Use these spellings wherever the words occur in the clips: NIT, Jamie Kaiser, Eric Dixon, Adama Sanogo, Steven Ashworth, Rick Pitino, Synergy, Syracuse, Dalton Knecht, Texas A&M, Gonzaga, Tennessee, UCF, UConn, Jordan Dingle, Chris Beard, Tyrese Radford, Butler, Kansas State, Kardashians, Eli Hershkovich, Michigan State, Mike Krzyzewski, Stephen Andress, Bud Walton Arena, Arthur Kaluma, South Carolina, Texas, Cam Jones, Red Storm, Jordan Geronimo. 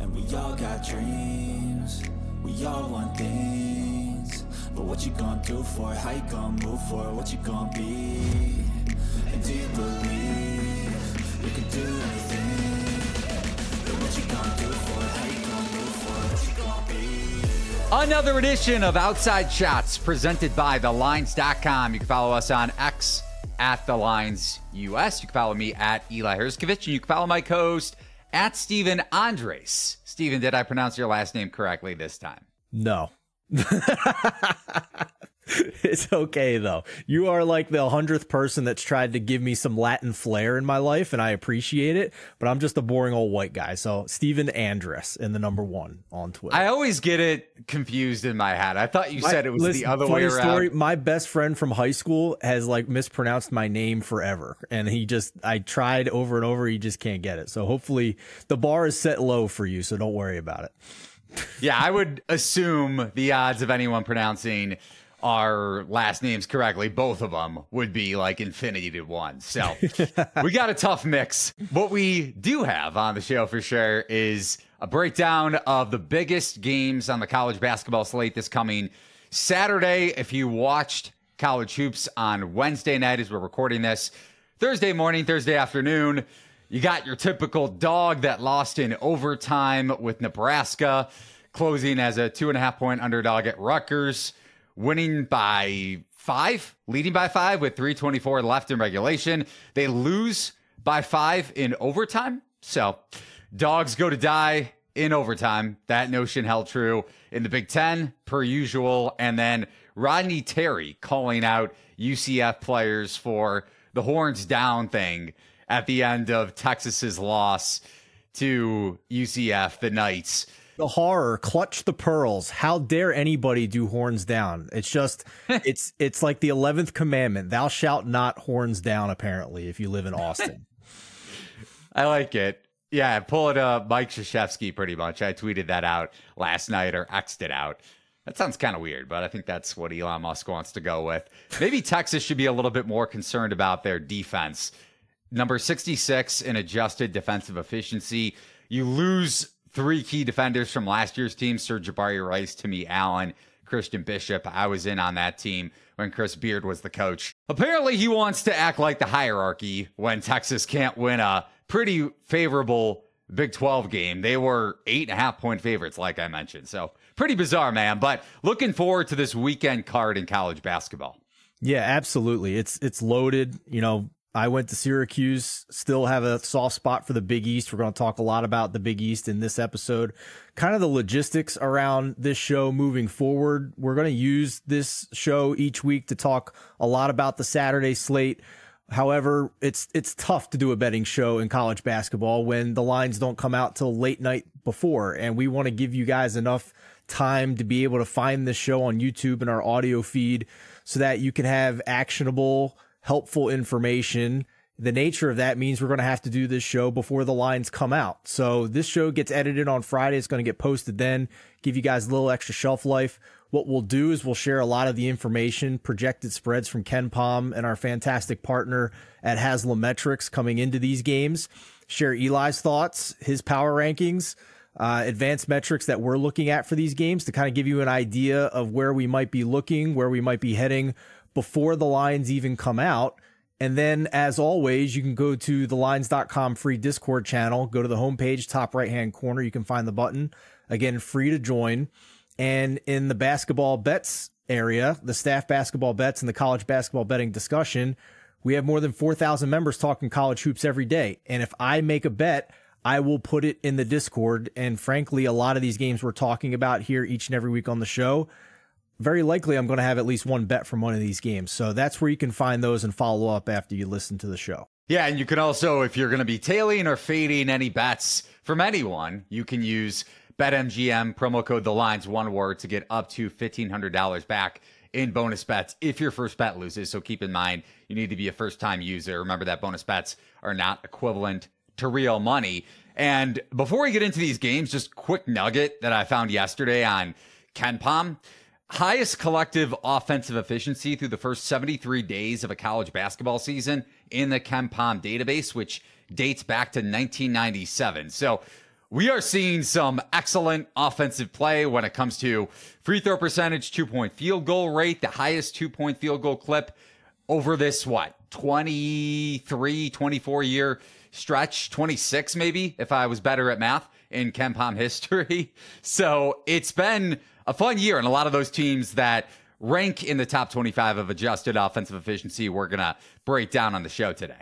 And we all got dreams, we all want things. But what you gonna do for it? How you gonna move for it? What you gonna be? And do you believe you can do anything? But what you gonna do for it? How you gonna move for it? What you gonna be? Another edition of Outside Shots presented by TheLines.com. You can follow us on X at TheLinesUS. You can follow me at Eli Hershkovich. And you can follow my co-host at Stephen Andress. Stephen, did I pronounce your last name correctly this time? No. It's okay, though. You are like the 100th person that's tried to give me some Latin flair in my life, and I appreciate it, but I'm just a boring old white guy. So Stephen Andress in the number one on Twitter. I always get it confused in my head. I thought you said it was the other way around. Story, my best friend from high school has like mispronounced my name forever, and I tried over and over. He just can't get it. So hopefully the bar is set low for you, so don't worry about it. Yeah, I would assume the odds of anyone pronouncing our last names correctly, both of them, would be like infinity to one. So we got a tough mix. What we do have on the show for sure is a breakdown of the biggest games on the college basketball slate this coming Saturday. If you watched College Hoops on Wednesday night, as we're recording this Thursday morning, Thursday afternoon, you got your typical dog that lost in overtime with Nebraska, closing as a 2.5-point underdog at Rutgers, winning by 5, leading by 5 with 3:24 left in regulation. They lose by 5 in overtime. So dogs go to die in overtime. That notion held true in the Big Ten, per usual. And then Rodney Terry calling out UCF players for the horns down thing at the end of Texas's loss to UCF, the Knights. The horror, clutch the pearls. How dare anybody do horns down? It's just, it's like the 11th commandment. Thou shalt not horns down, apparently, if you live in Austin. I like it. Yeah, pull it up. Mike Krzyzewski, pretty much. I tweeted that out last night, or X'd it out. That sounds kind of weird, but I think that's what Elon Musk wants to go with. Maybe Texas should be a little bit more concerned about their defense. Number 66 in adjusted defensive efficiency. You lose three key defenders from last year's team: Sir Jabari Rice, Timmy Allen, Christian Bishop. I was in on that team when Chris Beard was the coach. Apparently, he wants to act like the hierarchy when Texas can't win a pretty favorable Big 12 game. They were 8.5-point favorites, like I mentioned. So pretty bizarre, man. But looking forward to this weekend card in college basketball. Yeah, absolutely. It's loaded, you know. I went to Syracuse, still have a soft spot for the Big East. We're going to talk a lot about the Big East in this episode. Kind of the logistics around this show moving forward. We're going to use this show each week to talk a lot about the Saturday slate. However, it's tough to do a betting show in college basketball when the lines don't come out till late night before. And we want to give you guys enough time to be able to find this show on YouTube and our audio feed so that you can have actionable, helpful information. The nature of that means we're going to have to do this show before the lines come out. So this show gets edited on Friday. It's going to get posted then, give you guys a little extra shelf life. What we'll do is we'll share a lot of the information, projected spreads from KenPom and our fantastic partner at Haslametrics coming into these games, share Eli's thoughts, his power rankings, advanced metrics that we're looking at for these games to kind of give you an idea of where we might be looking, where we might be heading before the lines even come out. And then, as always, you can go to thelines.com free Discord channel, go to the homepage, top right-hand corner. You can find the button. Again, free to join. And in the basketball bets area, the staff basketball bets and the college basketball betting discussion, we have more than 4,000 members talking college hoops every day. And if I make a bet, I will put it in the Discord. And frankly, a lot of these games we're talking about here each and every week on the show, very likely I'm going to have at least one bet from one of these games. So that's where you can find those and follow up after you listen to the show. Yeah, and you can also, if you're going to be tailing or fading any bets from anyone, you can use BetMGM, promo code TheLines, one word, to get up to $1,500 back in bonus bets if your first bet loses. So keep in mind, you need to be a first-time user. Remember that bonus bets are not equivalent to real money. And before we get into these games, just quick nugget that I found yesterday on KenPom. Highest collective offensive efficiency through the first 73 days of a college basketball season in the KenPom database, which dates back to 1997. So We are seeing some excellent offensive play when it comes to free throw percentage, 2-point field goal rate, the highest 2-point field goal clip over this, 23, 24 year stretch, 26 maybe, if I was better at math, in KenPom history. So it's been a fun year, and a lot of those teams that rank in the top 25 of adjusted offensive efficiency, we're going to break down on the show today.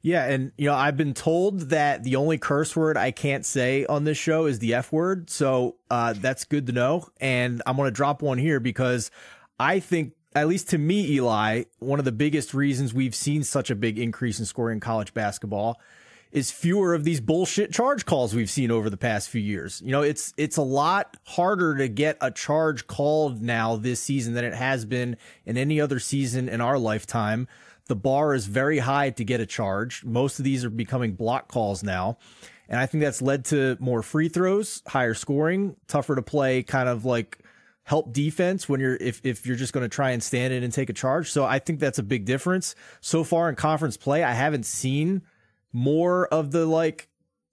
Yeah, and I've been told that the only curse word I can't say on this show is the F word, so that's good to know. And I'm going to drop one here because I think, at least to me, Eli, one of the biggest reasons we've seen such a big increase in scoring in college basketball is fewer of these bullshit charge calls we've seen over the past few years. It's a lot harder to get a charge called now this season than it has been in any other season in our lifetime. The bar is very high to get a charge. Most of these are becoming block calls now. And I think that's led to more free throws, higher scoring, tougher to play kind of like help defense when if you're just going to try and stand in and take a charge. So I think that's a big difference. So far in conference play, I haven't seen more of the like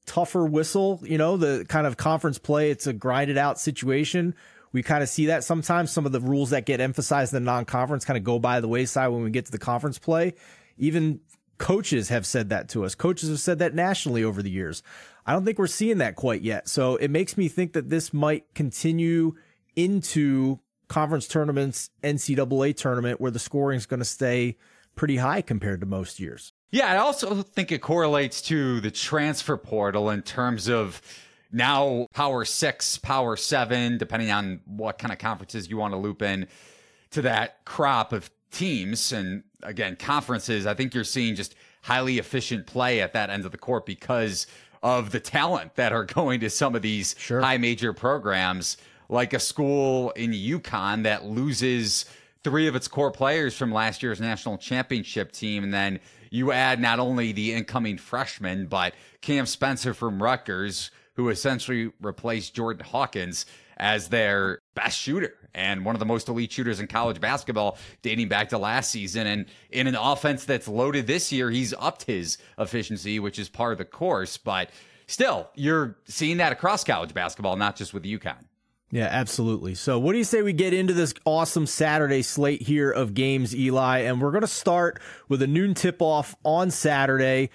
tougher whistle, the kind of conference play. It's a grinded out situation. We kind of see that sometimes. Some of the rules that get emphasized in the non-conference kind of go by the wayside when we get to the conference play. Even coaches have said that to us. Coaches have said that nationally over the years. I don't think we're seeing that quite yet. So it makes me think that this might continue into conference tournaments, NCAA tournament, where the scoring is going to stay pretty high compared to most years. Yeah, I also think it correlates to the transfer portal in terms of now Power 6, Power 7, depending on what kind of conferences you want to loop in to that crop of teams. And again, conferences, I think you're seeing just highly efficient play at that end of the court because of the talent that are going to some of these high major programs, like a school in UConn that loses 3 of its core players from last year's national championship team. And then you add not only the incoming freshman, but Cam Spencer from Rutgers, who essentially replaced Jordan Hawkins as their best shooter and one of the most elite shooters in college basketball dating back to last season. And in an offense that's loaded this year, he's upped his efficiency, which is part of the course. But still, you're seeing that across college basketball, not just with UConn. Yeah, absolutely. So what do you say we get into this awesome Saturday slate here of games, Eli? And we're going to start with a noon tip-off on Saturday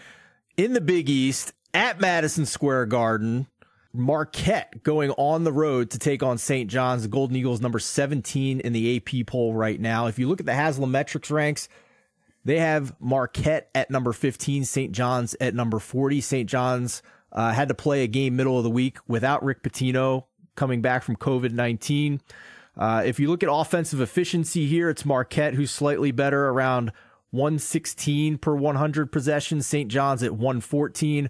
in the Big East at Madison Square Garden. Marquette going on the road to take on St. John's. The Golden Eagles number 17 in the AP poll right now. If you look at the Haslametrics ranks, they have Marquette at number 15, St. John's at number 40. St. John's had to play a game middle of the week without Rick Pitino coming back from COVID-19. If you look at offensive efficiency here, it's Marquette who's slightly better, around 116 per 100 possessions. St. John's at 114.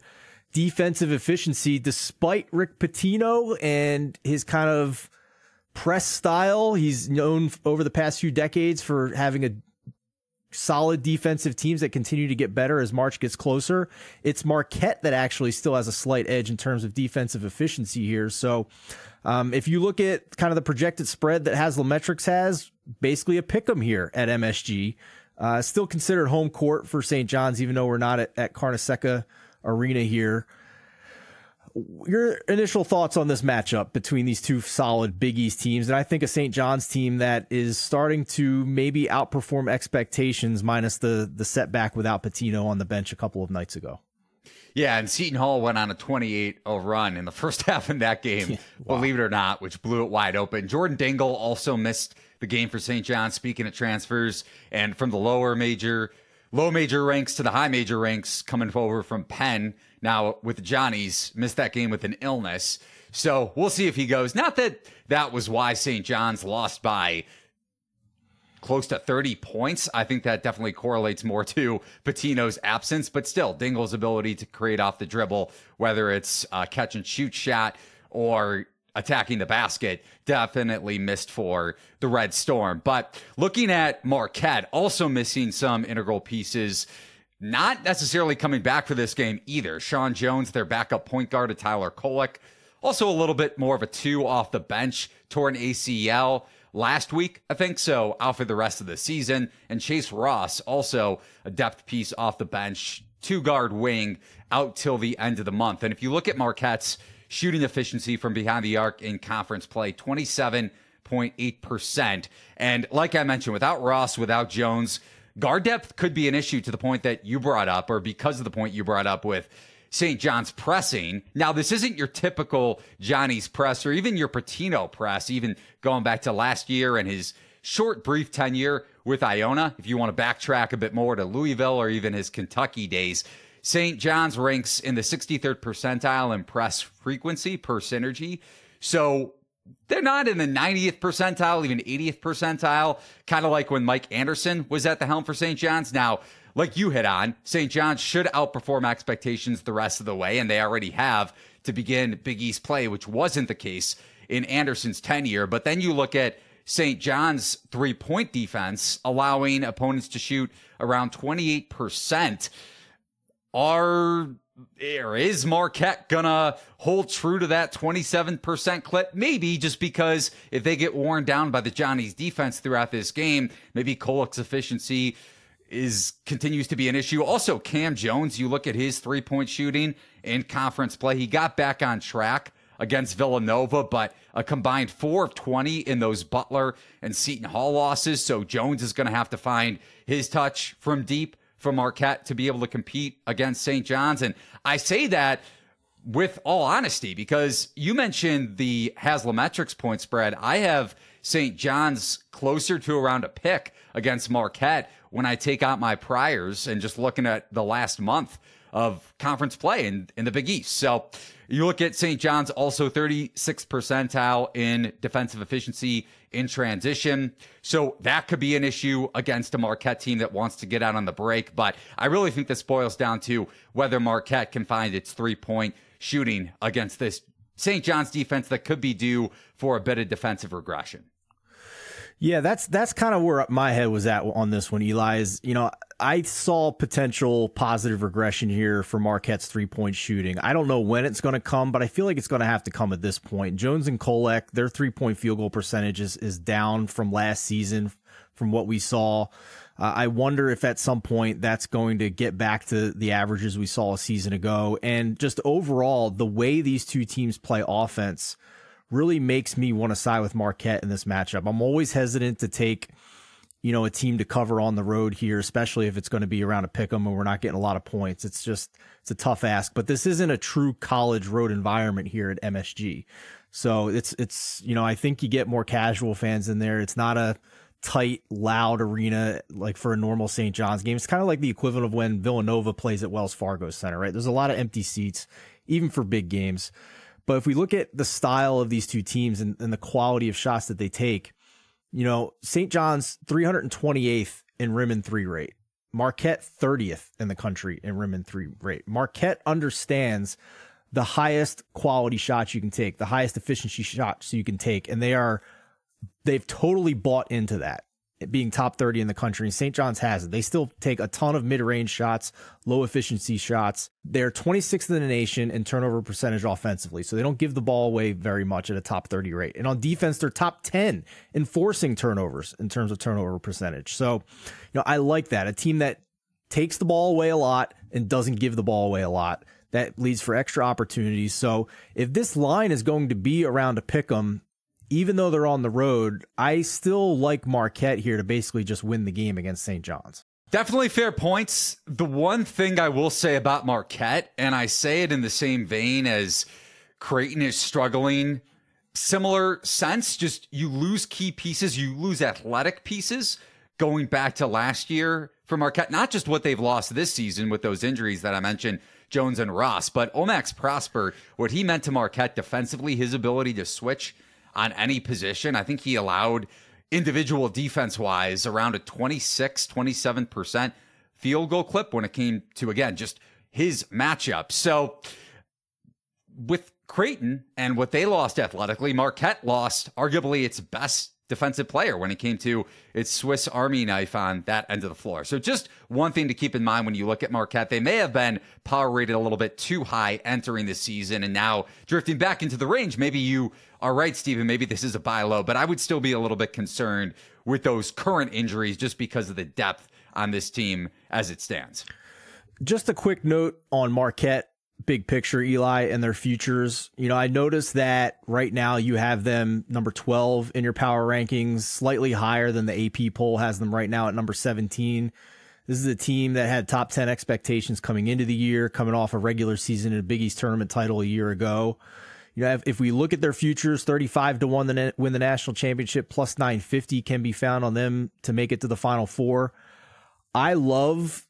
Defensive efficiency, despite Rick Pitino and his kind of press style, he's known over the past few decades for having a solid defensive teams that continue to get better as March gets closer. It's Marquette that actually still has a slight edge in terms of defensive efficiency here. So if you look at kind of the projected spread that Haslametrics has, basically a pick'em here at MSG. Still considered home court for St. John's, even though we're not at Carneseca Arena here. Your initial thoughts on this matchup between these two solid Big East teams, and I think a St. John's team that is starting to maybe outperform expectations, minus the setback without Pitino on the bench a couple of nights ago. Yeah, and Seton Hall went on a 28-0 run in the first half in that game, wow, believe it or not, which blew it wide open. Jordan Dingle also missed the game for St. John's, speaking of transfers, and from the low major ranks to the high major ranks, coming forward from Penn, now with the Johnnies, missed that game with an illness. So we'll see if he goes. Not that that was why St. John's lost by close to 30 points. I think that definitely correlates more to Pitino's absence, but still, Dingle's ability to create off the dribble, whether it's a catch and shoot shot or attacking the basket, definitely missed for the Red Storm. But looking at Marquette, also missing some integral pieces, not necessarily coming back for this game either. Sean Jones, their backup point guard, to Tyler Kolek, also a little bit more of a 2 off the bench, torn ACL last week, I think, so out for the rest of the season. And Chase Ross, also a depth piece off the bench, 2-guard wing, out till the end of the month. And if you look at Marquette's shooting efficiency from behind the arc in conference play, 27.8%. And like I mentioned, without Ross, without Jones, guard depth could be an issue to the point that you brought up, or because of the point you brought up with St. John's pressing. Now, this isn't your typical Johnny's press or even your Pitino press, even going back to last year and his short, brief tenure with Iona. If you want to backtrack a bit more to Louisville or even his Kentucky days, St. John's ranks in the 63rd percentile in press frequency per Synergy. So they're not in the 90th percentile, even 80th percentile, kind of like when Mike Anderson was at the helm for St. John's. Now, like you hit on, St. John's should outperform expectations the rest of the way, and they already have to begin Big East play, which wasn't the case in Anderson's tenure. But then you look at St. John's three-point defense, allowing opponents to shoot around 28%. Is Marquette gonna hold true to that 27% clip? Maybe, just because if they get worn down by the Johnny's defense throughout this game, maybe Kolek's efficiency continues to be an issue. Also, Cam Jones, you look at his three-point shooting in conference play. He got back on track against Villanova, but a combined 4 of 20 in those Butler and Seton Hall losses. So Jones is going to have to find his touch from deep for Marquette to be able to compete against St. John's. And I say that with all honesty, because you mentioned the Haslametrics point spread. I have St. John's closer to around a pick against Marquette when I take out my priors and just looking at the last month of conference play in the Big East. So you look at St. John's also 36th percentile in defensive efficiency in transition. So that could be an issue against a Marquette team that wants to get out on the break. But I really think this boils down to whether Marquette can find its three-point shooting against this St. John's defense that could be due for a bit of defensive regression. Yeah, that's kind of where my head was at on this one, Eli, is, you know, I saw potential positive regression here for Marquette's three-point shooting. I don't know when it's going to come, but I feel like it's going to have to come at this point. Jones and Kolek, their three-point field goal percentage is down from last season, from what we saw. I wonder if at some point that's going to get back to the averages we saw a season ago. And just overall, the way these two teams play offense really makes me want to side with Marquette in this matchup. I'm always hesitant to take, you know, a team to cover on the road here, especially if it's going to be around a pick 'em and we're not getting a lot of points. It's a tough ask, but this isn't a true college road environment here at MSG. So it's, you know, I think you get more casual fans in there. It's not a tight, loud arena like for a normal St. John's game. It's kind of like the equivalent of when Villanova plays at Wells Fargo Center, right? There's a lot of empty seats, even for big games. But if we look at the style of these two teams and the quality of shots that they take, you know, St. John's 328th in rim and three rate, Marquette 30th in the country in rim and three rate. Marquette understands the highest quality shots you can take, the highest efficiency shots you can take, and they've totally bought into that, it being top 30 in the country, and St. John's has it. They still take a ton of mid-range shots, low-efficiency shots. They're 26th in the nation in turnover percentage offensively, so they don't give the ball away very much at a top 30 rate. And on defense, they're top 10 in forcing turnovers in terms of turnover percentage. So, you know, I like that. A team that takes the ball away a lot and doesn't give the ball away a lot, that leads for extra opportunities. So if this line is going to be around a pick 'em, even though they're on the road, I still like Marquette here to basically just win the game against St. John's. Definitely fair points. The one thing I will say about Marquette, and I say it in the same vein as Creighton is struggling, similar sense, just you lose key pieces, you lose athletic pieces going back to last year for Marquette, not just what they've lost this season with those injuries that I mentioned, Jones and Ross, but Omax Prosper, what he meant to Marquette defensively, his ability to switch on any position. I think he allowed individual defense-wise around a 26, 27% field goal clip when it came to, again, just his matchup. So with Creighton and what they lost athletically, Marquette lost arguably its best defensive player when it came to its Swiss Army knife on that end of the floor. So just one thing to keep in mind when you look at Marquette, they may have been power rated a little bit too high entering the season and now drifting back into the range. Maybe you are right, Stephen, maybe this is a buy low, but I would still be a little bit concerned with those current injuries just because of the depth on this team as it stands. Just a quick note on Marquette. big picture, Eli, and their futures. You know, I noticed that right now you have them number 12 in your power rankings, slightly higher than the AP poll has them right now at number 17. This is a team that had top 10 expectations coming into the year, coming off a regular season and a Big East tournament title a year ago. You know, if we look at their futures, 35-1 to win the national championship, plus 950 can be found on them to make it to the Final Four. I love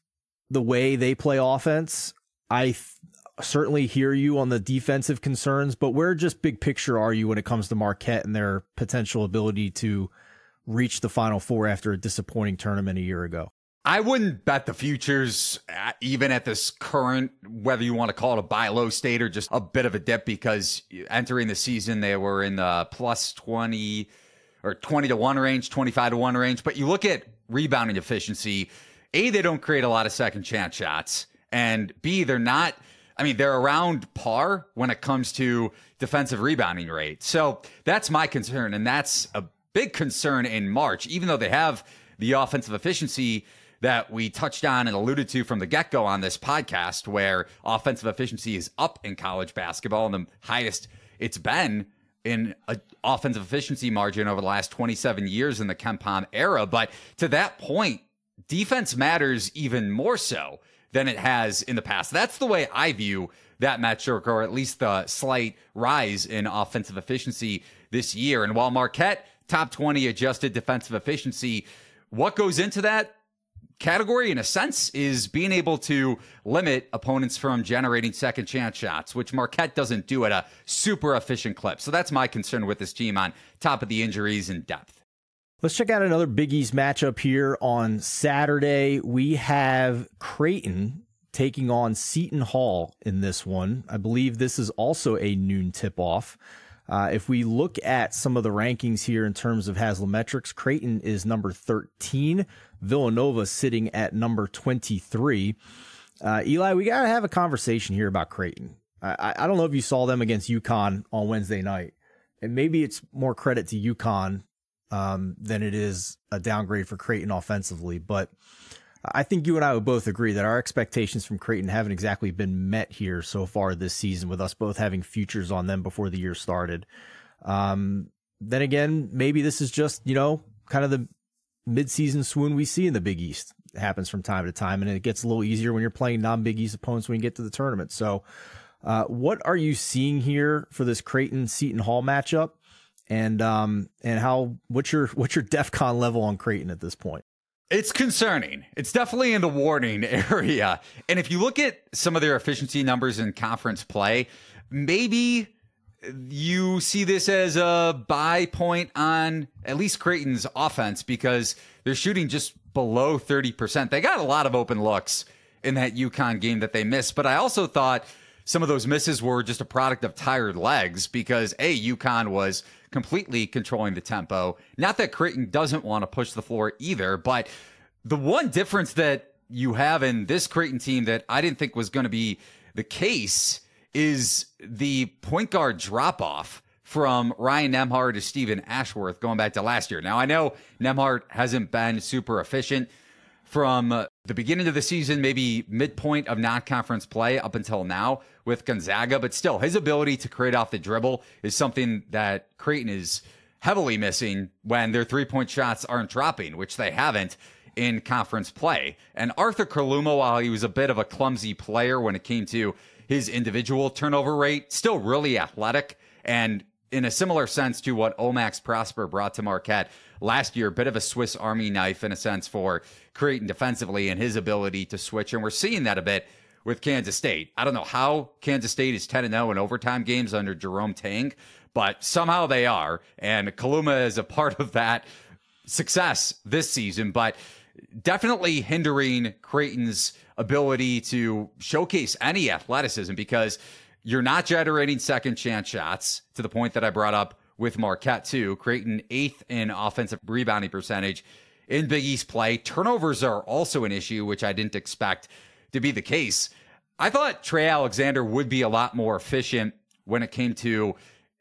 the way they play offense. I certainly hear you on the defensive concerns, but where just big picture are you when it comes to Marquette and their potential ability to reach the Final Four after a disappointing tournament a year ago? I wouldn't bet the futures, even at this current, whether you want to call it a buy low state or just a bit of a dip, because entering the season, they were in the plus 20 or 20-1 range, 25-1 range. But you look at rebounding efficiency, A, they don't create a lot of second chance shots, and B, they're not, I mean, they're around par when it comes to defensive rebounding rate. So that's my concern. And that's a big concern in March, even though they have the offensive efficiency that we touched on and alluded to from the get-go on this podcast, where offensive efficiency is up in college basketball and the highest it's been in an offensive efficiency margin over the last 27 years in the KenPom era. But to that point, defense matters even more so than it has in the past. That's the way I view that metric, or at least the slight rise in offensive efficiency this year. And while Marquette, top 20 adjusted defensive efficiency, what goes into that category, in a sense, is being able to limit opponents from generating second chance shots, which Marquette doesn't do at a super efficient clip. So that's my concern with this team on top of the injuries and depth. Let's check out another Big East matchup here on Saturday. We have Creighton taking on Seton Hall in this one. I believe this is also a noon tip-off. If we look at some of the rankings here in terms of Haslametrics, Creighton is number 13, Villanova sitting at number 23. Eli, we got to have a conversation here about Creighton. I don't know if you saw them against UConn on Wednesday night, and maybe it's more credit to UConn than it is a downgrade for Creighton offensively, but I think you and I would both agree that our expectations from Creighton haven't exactly been met here so far this season, with us both having futures on them before the year started. Then again, maybe this is just, you know, kind of the midseason swoon we see in the Big East. It happens from time to time, and it gets a little easier when you're playing non-Big East opponents when you get to the tournament. So what are you seeing here for this Creighton-Seton Hall matchup? And how what's your DEFCON level on Creighton at this point? It's concerning. It's definitely in the warning area. And if you look at some of their efficiency numbers in conference play, maybe you see this as a buy point on at least Creighton's offense, because they're shooting just below 30%. They got a lot of open looks in that UConn game that they missed. But I also thought some of those misses were just a product of tired legs, because A, UConn was completely controlling the tempo. Not that Creighton doesn't want to push the floor either, but the one difference that you have in this Creighton team that I didn't think was going to be the case is the point guard drop-off from Ryan Nembhard to Steven Ashworth going back to last year. Now, I know Nembhard hasn't been super efficient from the beginning of the season, maybe midpoint of non-conference play up until now with Gonzaga, but still his ability to create off the dribble is something that Creighton is heavily missing when their three-point shots aren't dropping, which they haven't in conference play. And Arthur Kaluma, while he was a bit of a clumsy player when it came to his individual turnover rate, still really athletic, and in a similar sense to what Omax Prosper brought to Marquette last year, a bit of a Swiss Army knife in a sense for Creighton defensively and his ability to switch. And we're seeing that a bit with Kansas State. I don't know how Kansas State is 10-0 in overtime games under Jerome Tang, but somehow they are. And Kaluma is a part of that success this season, but definitely hindering Creighton's ability to showcase any athleticism, because you're not generating second chance shots, to the point that I brought up with Marquette too. Creighton 8th in offensive rebounding percentage in Big East play. Turnovers are also an issue, which I didn't expect to be the case. I thought Trey Alexander would be a lot more efficient when it came to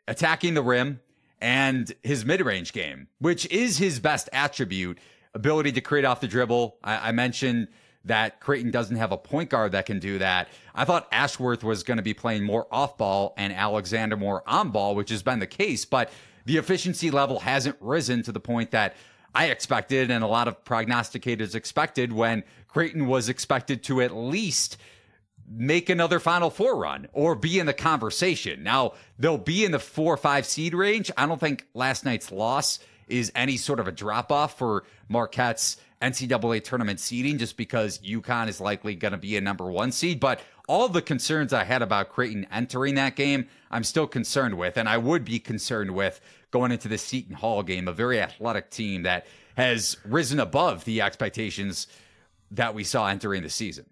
attacking the rim and his mid-range game, which is his best attribute, ability to create off the dribble. I mentioned that Creighton doesn't have a point guard that can do that. I thought Ashworth was going to be playing more off ball and Alexander more on ball, which has been the case, but the efficiency level hasn't risen to the point that I expected and a lot of prognosticators expected when Creighton was expected to at least make another Final Four run or be in the conversation. Now, they'll be in the 4 or 5 seed range. I don't think last night's loss is any sort of a drop-off for Marquette's NCAA tournament seeding, just because UConn is likely going to be a number 1 seed. But all the concerns I had about Creighton entering that game, I'm still concerned with, and I would be concerned with going into the Seton Hall game, a very athletic team that has risen above the expectations that we saw entering the season.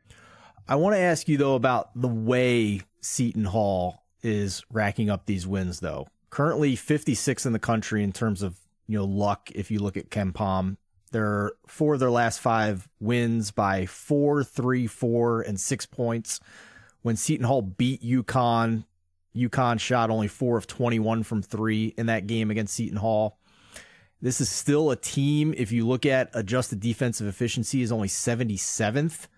I want to ask you, though, about the way Seton Hall is racking up these wins, though. Currently 56 in the country in terms of, luck. If you look at KenPom, they're 4 of their last 5 wins by 4, 3, 4, and 6 points. When Seton Hall beat UConn, UConn shot only 4 of 21 from 3 in that game against Seton Hall. This is still a team, if you look at adjusted defensive efficiency, is only 77th.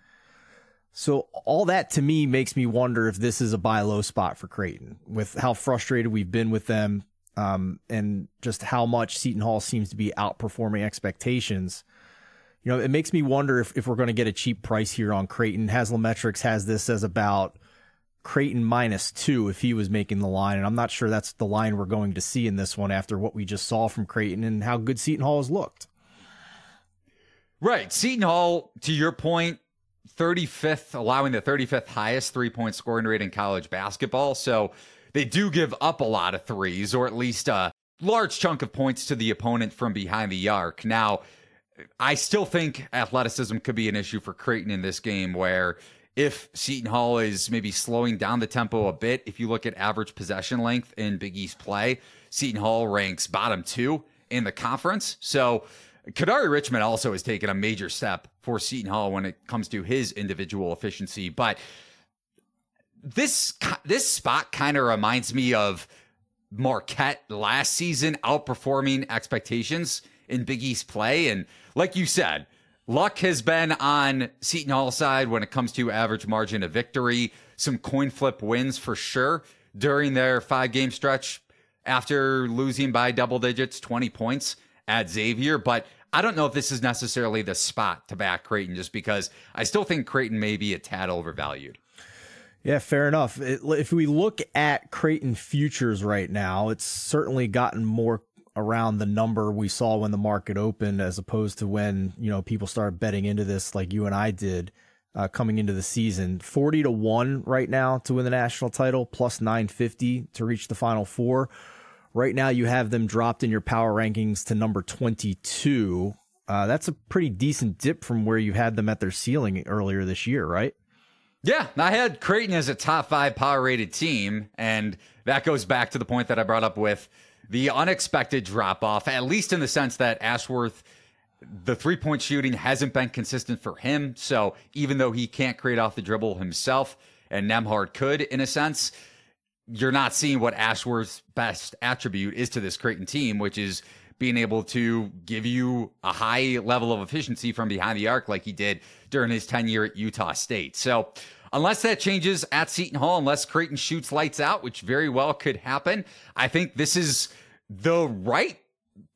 So all that to me makes me wonder if this is a buy low spot for Creighton, with how frustrated we've been with them and just how much Seton Hall seems to be outperforming expectations. It makes me wonder if we're going to get a cheap price here on Creighton. Haslametrics has this as about Creighton -2 if he was making the line, and I'm not sure that's the line we're going to see in this one after what we just saw from Creighton and how good Seton Hall has looked. Right. Seton Hall, to your point, 35th, allowing the 35th highest three-point scoring rate in college basketball. So they do give up a lot of threes, or at least a large chunk of points to the opponent from behind the arc. Now, I still think athleticism could be an issue for Creighton in this game, where if Seton Hall is maybe slowing down the tempo a bit, if you look at average possession length in Big East play, Seton Hall ranks bottom 2 in the conference. So Kadari Richmond also has taken a major step for Seton Hall when it comes to his individual efficiency. But this spot kind of reminds me of Marquette last season outperforming expectations in Big East play. And like you said, luck has been on Seton Hall's side when it comes to average margin of victory. Some coin flip wins for sure during their 5-game stretch after losing by double digits, 20 points at Xavier. But I don't know if this is necessarily the spot to back Creighton, just because I still think Creighton may be a tad overvalued. Yeah, fair enough. If we look at Creighton futures right now, it's certainly gotten more around the number we saw when the market opened, as opposed to when, people started betting into this like you and I did coming into the season. 40-1 right now to win the national title, plus 950 to reach the Final Four. Right now, you have them dropped in your power rankings to number 22. That's a pretty decent dip from where you had them at their ceiling earlier this year, right? Yeah, I had Creighton as a top 5 power rated team, and that goes back to the point that I brought up with the unexpected drop off, at least in the sense that Ashworth, the 3-point shooting hasn't been consistent for him. So even though he can't create off the dribble himself, and Nemhard could, in a sense, you're not seeing what Ashworth's best attribute is to this Creighton team, which is being able to give you a high level of efficiency from behind the arc like he did during his tenure at Utah State. So unless that changes at Seton Hall, unless Creighton shoots lights out, which very well could happen, I think this is the right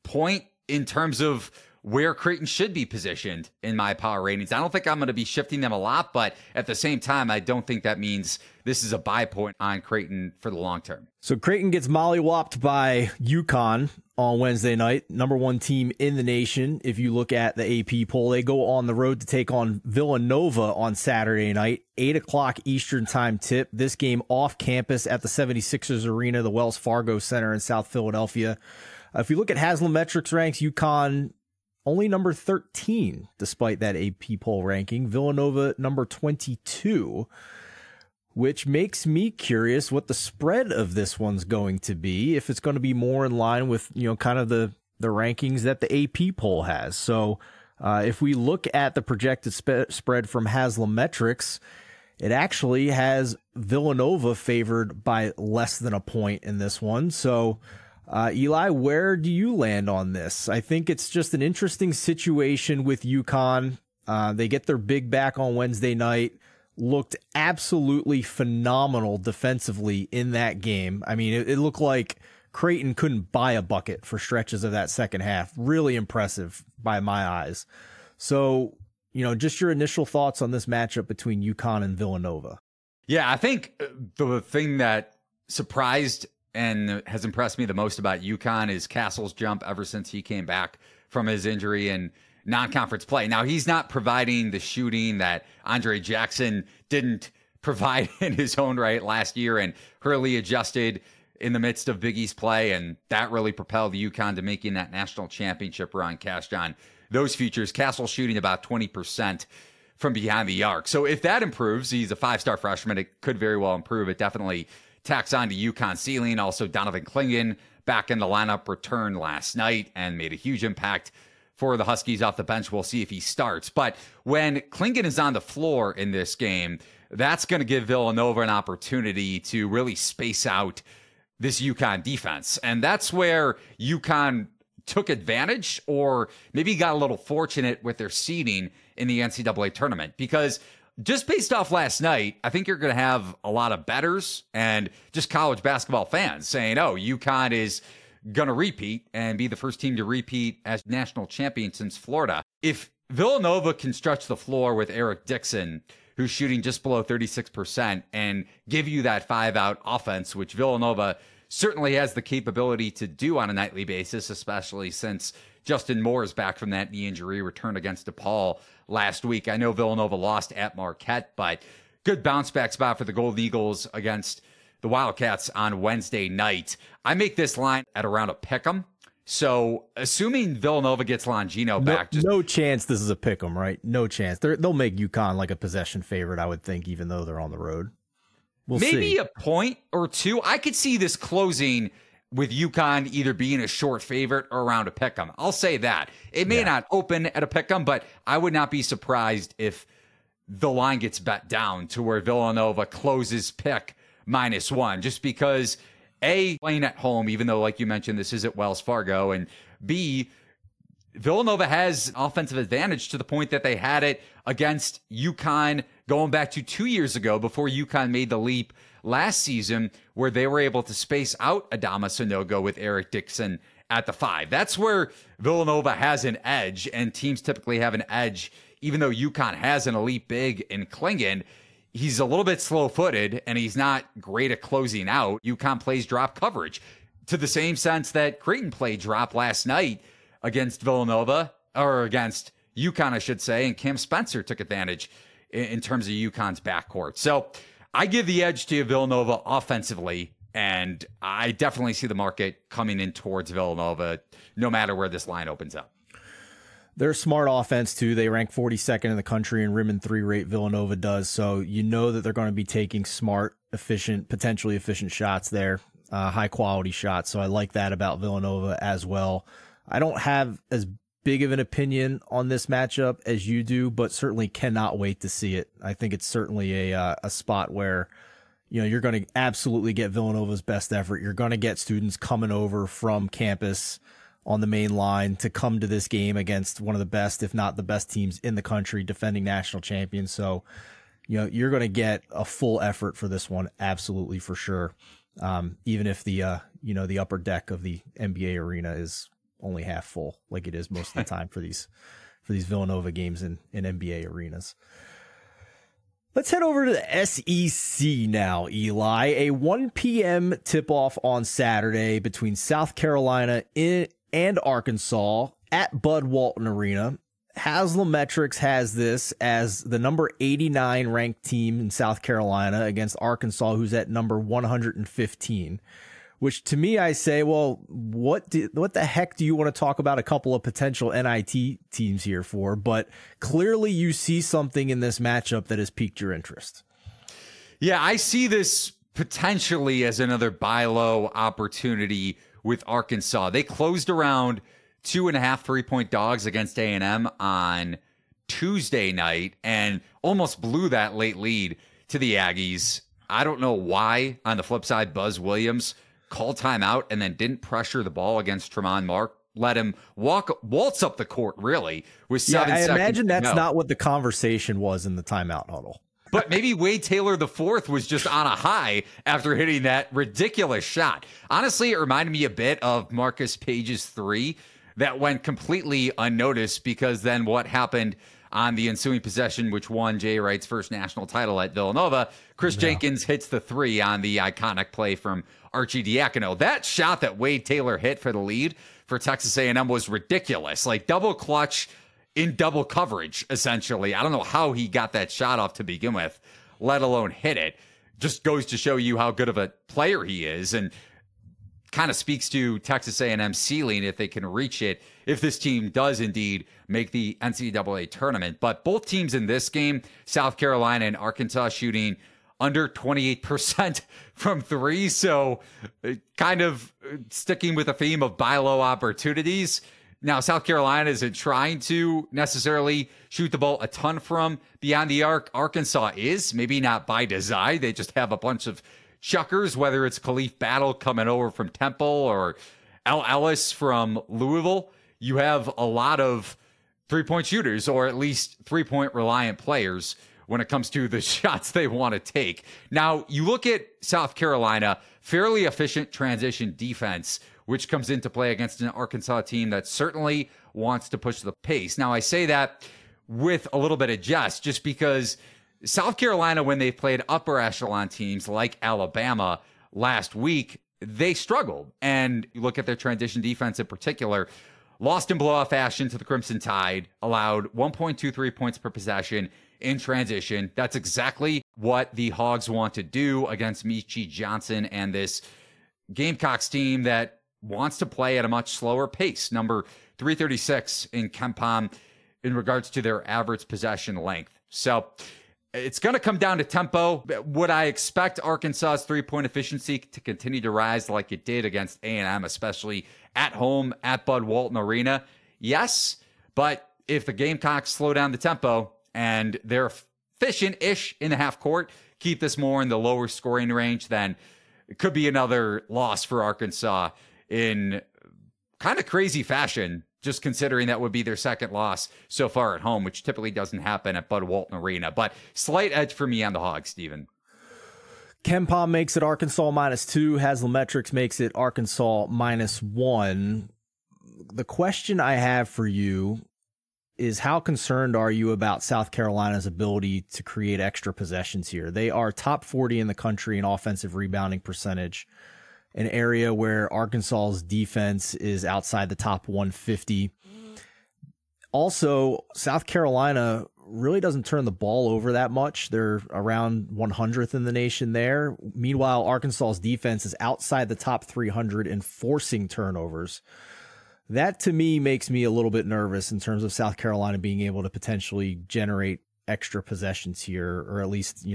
point in terms of where Creighton should be positioned in my power ratings. I don't think I'm going to be shifting them a lot, but at the same time, I don't think that means this is a buy point on Creighton for the long term. So Creighton gets mollywhopped by UConn on Wednesday night, number 1 team in the nation. If you look at the AP poll, they go on the road to take on Villanova on Saturday night, 8:00 Eastern time tip. This game off campus at the 76ers Arena, the Wells Fargo Center in South Philadelphia. If you look at Haslametrics ranks, UConn only number 13, despite that AP poll ranking. Villanova, number 22, which makes me curious what the spread of this one's going to be, if it's going to be more in line with, kind of the rankings that the AP poll has. So if we look at the projected spread from Haslametrics, it actually has Villanova favored by less than a point in this one. So Eli, where do you land on this? I think it's just an interesting situation with UConn. They get their big back on Wednesday night. Looked absolutely phenomenal defensively in that game. I mean, it looked like Creighton couldn't buy a bucket for stretches of that second half. Really impressive by my eyes. So, you know, just your initial thoughts on this matchup between UConn and Villanova. Yeah, I think the thing that surprised and has impressed me the most about UConn is Castle's jump ever since he came back from his injury and non-conference play. Now, he's not providing the shooting that Andre Jackson didn't provide in his own right last year, and Hurley adjusted in the midst of Big East play, and that really propelled UConn to making that national championship run, cashed on those futures. Castle shooting about 20% from behind the arc. So if that improves, he's a five-star freshman, it could very well improve. It definitely tacks on to UConn ceiling. Also, Donovan Clingan back in the lineup, returned last night and made a huge impact for the Huskies off the bench. We'll see if he starts. But when Clingan is on the floor in this game, that's going to give Villanova an opportunity to really space out this UConn defense. And that's where UConn took advantage, or maybe got a little fortunate with their seeding in the NCAA tournament. Because just based off last night, I think you're going to have a lot of bettors and just college basketball fans saying, oh, UConn is going to repeat and be the first team to repeat as national champion since Florida. If Villanova can stretch the floor with Eric Dixon, who's shooting just below 36%, and give you that five-out offense, which Villanova certainly has the capability to do on a nightly basis, especially since Justin Moore is back from that knee injury return against DePaul last week. I know Villanova lost at Marquette, but good bounce back spot for the Golden Eagles against the Wildcats on Wednesday night. I make this line at around a pick'em. So assuming Villanova gets Longino back. No chance this is a pick'em, right? No chance. They'll make UConn like a possession favorite, I would think, even though they're on the road. We'll maybe see. A point or two. I could see this closing with UConn either being a short favorite or around a pick'em. I'll say that. It may not open at a pick'em, but I would not be surprised if the line gets bet down to where Villanova closes pick -1, just because A, playing at home, even though, like you mentioned, this is at Wells Fargo, and B, Villanova has offensive advantage to the point that they had it against UConn going back to 2 years ago, before UConn made the leap last season, where they were able to space out Adama Sanogo with Eric Dixon at the 5. That's where Villanova has an edge, and teams typically have an edge, even though UConn has an elite big in Clingan. He's a little bit slow-footed, and he's not great at closing out. UConn plays drop coverage to the same sense that Creighton played drop last night against Villanova, or against UConn, I should say, and Cam Spencer took advantage in terms of UConn's backcourt. So I give the edge to Villanova offensively, and I definitely see the market coming in towards Villanova no matter where this line opens up. They're a smart offense, too. They rank 42nd in the country in rim and three rate, Villanova does. So you know that they're going to be taking smart, efficient, potentially efficient shots there, high-quality shots. So I like that about Villanova as well. I don't have as big of an opinion on this matchup as you do, but certainly cannot wait to see it. I think it's certainly a spot where, you know, you're going to absolutely get Villanova's best effort. You're going to get students coming over from campus on the main line to come to this game against one of the best, if not the best teams in the country, defending national champions. So, you know, you're going to get a full effort for this one. Absolutely, for sure. Even if the, you know, the upper deck of the NBA arena is only half full, like it is most of the time for these Villanova games in NBA arenas. Let's head over to the SEC now, Eli. A 1 p.m. tip-off on Saturday between South Carolina and Arkansas at Bud Walton Arena. Haslametrics has this as the number 89 ranked team in South Carolina against Arkansas, who's at number 115. Which to me, I say, well, what the heck do you want to talk about a couple of potential NIT teams here for? But clearly you see something in this matchup that has piqued your interest. Yeah, I see this potentially as another buy low opportunity with Arkansas. They closed around 2.5 three-point dogs against A&M on Tuesday night and almost blew that late lead to the Aggies. I don't know why. On the flip side, Buzz Williams called timeout and then didn't pressure the ball against Tremont Mark let him waltz up the court, really, with 7 seconds. I imagine that's not what the conversation was in the timeout huddle. But maybe Wade Taylor IV was just on a high after hitting that ridiculous shot. Honestly, it reminded me a bit of Marcus Page's three that went completely unnoticed, because then what happened on the ensuing possession, which won Jay Wright's first national title at Villanova, Chris Jenkins hits the three on the iconic play from Archie Diacono. That shot that Wade Taylor hit for the lead for Texas A&M was ridiculous. Like double clutch in double coverage, essentially. I don't know how he got that shot off to begin with, let alone hit it. Just goes to show you how good of a player he is, and kind of speaks to Texas A&M's ceiling if they can reach it, if this team does indeed make the NCAA tournament. But both teams in this game, South Carolina and Arkansas, shooting under 28% from three. So kind of sticking with the theme of buy low opportunities. Now, South Carolina isn't trying to necessarily shoot the ball a ton from beyond the arc. Arkansas is, maybe not by design. They just have a bunch of chuckers, whether it's Khalif Battle coming over from Temple or Al Ellis from Louisville. You have a lot of three-point shooters, or at least three-point reliant players when it comes to the shots they want to take. Now, you look at South Carolina, fairly efficient transition defense, which comes into play against an Arkansas team that certainly wants to push the pace. Now, I say that with a little bit of jest, just because South Carolina, when they played upper echelon teams like Alabama last week, they struggled. And you look at their transition defense in particular, lost in blowout fashion to the Crimson Tide, allowed 1.23 points per possession in transition. That's exactly what the Hogs want to do against Michie Johnson and this Gamecocks team that wants to play at a much slower pace. Number 336 in KenPom in regards to their average possession length. So it's going to come down to tempo. Would I expect Arkansas's three-point efficiency to continue to rise like it did against A&M, especially at home at Bud Walton Arena? Yes, but if the Gamecocks slow down the tempo and they're efficient-ish in the half court, keep this more in the lower scoring range, then it could be another loss for Arkansas in kind of crazy fashion, just considering that would be their second loss so far at home, which typically doesn't happen at Bud Walton Arena. But slight edge for me on the Hogs, Stephen. KenPom makes it Arkansas -2. Haslametrics makes it Arkansas -1. The question I have for you is, how concerned are you about South Carolina's ability to create extra possessions here? They are top 40 in the country in offensive rebounding percentage, an area where Arkansas's defense is outside the top 150. Also, South Carolina really doesn't turn the ball over that much. They're around 100th in the nation there. Meanwhile, Arkansas's defense is outside the top 300 in forcing turnovers. That, to me, makes me a little bit nervous in terms of South Carolina being able to potentially generate extra possessions here, or at least,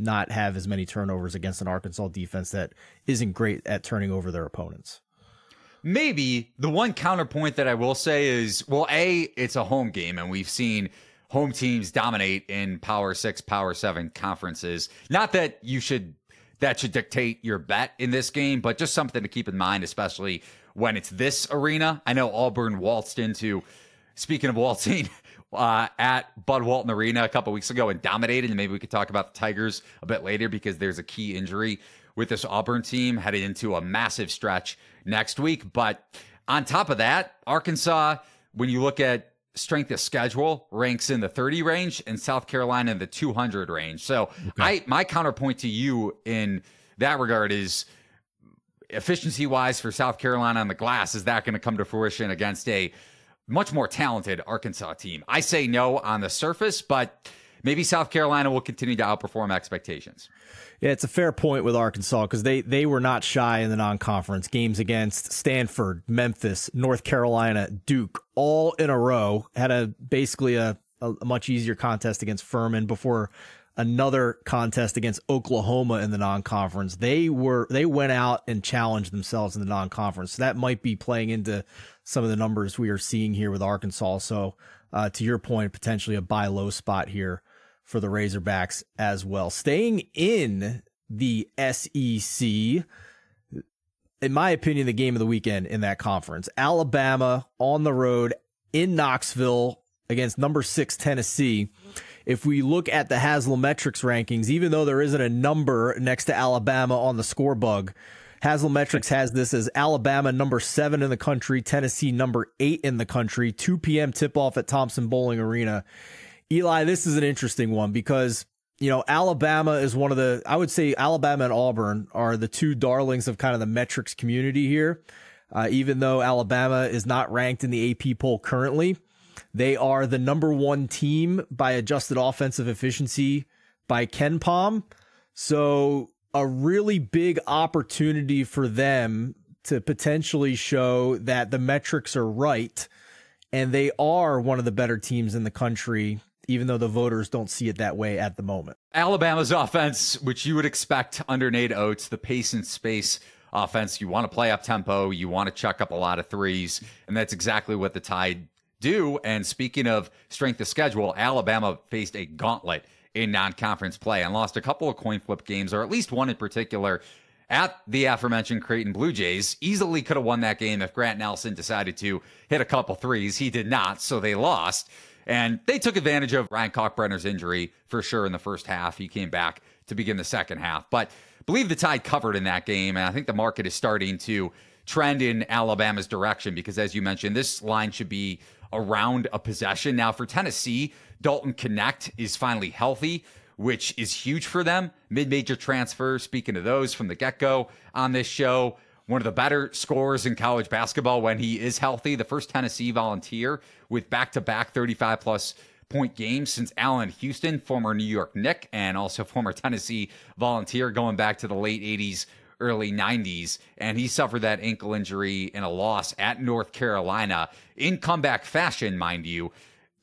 not have as many turnovers against an Arkansas defense that isn't great at turning over their opponents. Maybe the one counterpoint that I will say is, well, A, it's a home game, and we've seen home teams dominate in Power 6, Power 7 conferences. Not that that should dictate your bet in this game, but just something to keep in mind, especially when it's this arena. I know Auburn waltzed into, speaking of waltzing, at Bud Walton Arena a couple weeks ago and dominated. And maybe we could talk about the Tigers a bit later, because there's a key injury with this Auburn team heading into a massive stretch next week. But on top of that, Arkansas, when you look at strength of schedule, ranks in the 30 range, and South Carolina in the 200 range. So my counterpoint to you in that regard is, efficiency wise for South Carolina on the glass, is that going to come to fruition against a much more talented Arkansas team? I say no on the surface, but maybe South Carolina will continue to outperform expectations. Yeah, it's a fair point with Arkansas, because they were not shy in the non-conference games against Stanford, Memphis, North Carolina, Duke, all in a row. Had basically a much easier contest against Furman before another contest against Oklahoma in the non-conference. They went out and challenged themselves in the non-conference. So that might be playing into some of the numbers we are seeing here with Arkansas. So to your point, potentially a buy low spot here for the Razorbacks as well. Staying in the SEC, in my opinion, the game of the weekend in that conference. Alabama on the road in Knoxville against number 6 Tennessee. If we look at the Haslametrics rankings, even though there isn't a number next to Alabama on the score bug, Haslametrics has this as Alabama number 7 in the country, Tennessee number 8 in the country, 2 p.m. tip-off at Thompson Bowling Arena. Eli, this is an interesting one because, you know, Alabama is one of the, I would say Alabama and Auburn are the two darlings of kind of the metrics community here. Even though Alabama is not ranked in the AP poll currently, they are the number 1 team by adjusted offensive efficiency by KenPom. So a really big opportunity for them to potentially show that the metrics are right and they are one of the better teams in the country, even though the voters don't see it that way at the moment. Alabama's offense, which you would expect under Nate Oates, the pace and space offense, you want to play up tempo, you want to chuck up a lot of threes, and that's exactly what the Tide do. And speaking of strength of schedule, Alabama faced a gauntlet in non-conference play and lost a couple of coin flip games, or at least one in particular, at the aforementioned Creighton Blue Jays. Easily could have won that game if Grant Nelson decided to hit a couple threes. He did not, so they lost. And they took advantage of Ryan Kalkbrenner's injury for sure in the first half. He came back to begin the second half. But I believe the Tide covered in that game, and I think the market is starting to trend in Alabama's direction because, as you mentioned, this line should be around a possession. Now, for Tennessee, Dalton Knecht is finally healthy, which is huge for them. Mid-major transfer, speaking of those from the get-go on this show, one of the better scorers in college basketball when he is healthy. The first Tennessee Volunteer with back-to-back 35-plus point games since Allen Houston, former New York Knick, and also former Tennessee Volunteer going back to the late 80s, early 90s. And he suffered that ankle injury in a loss at North Carolina in comeback fashion, mind you.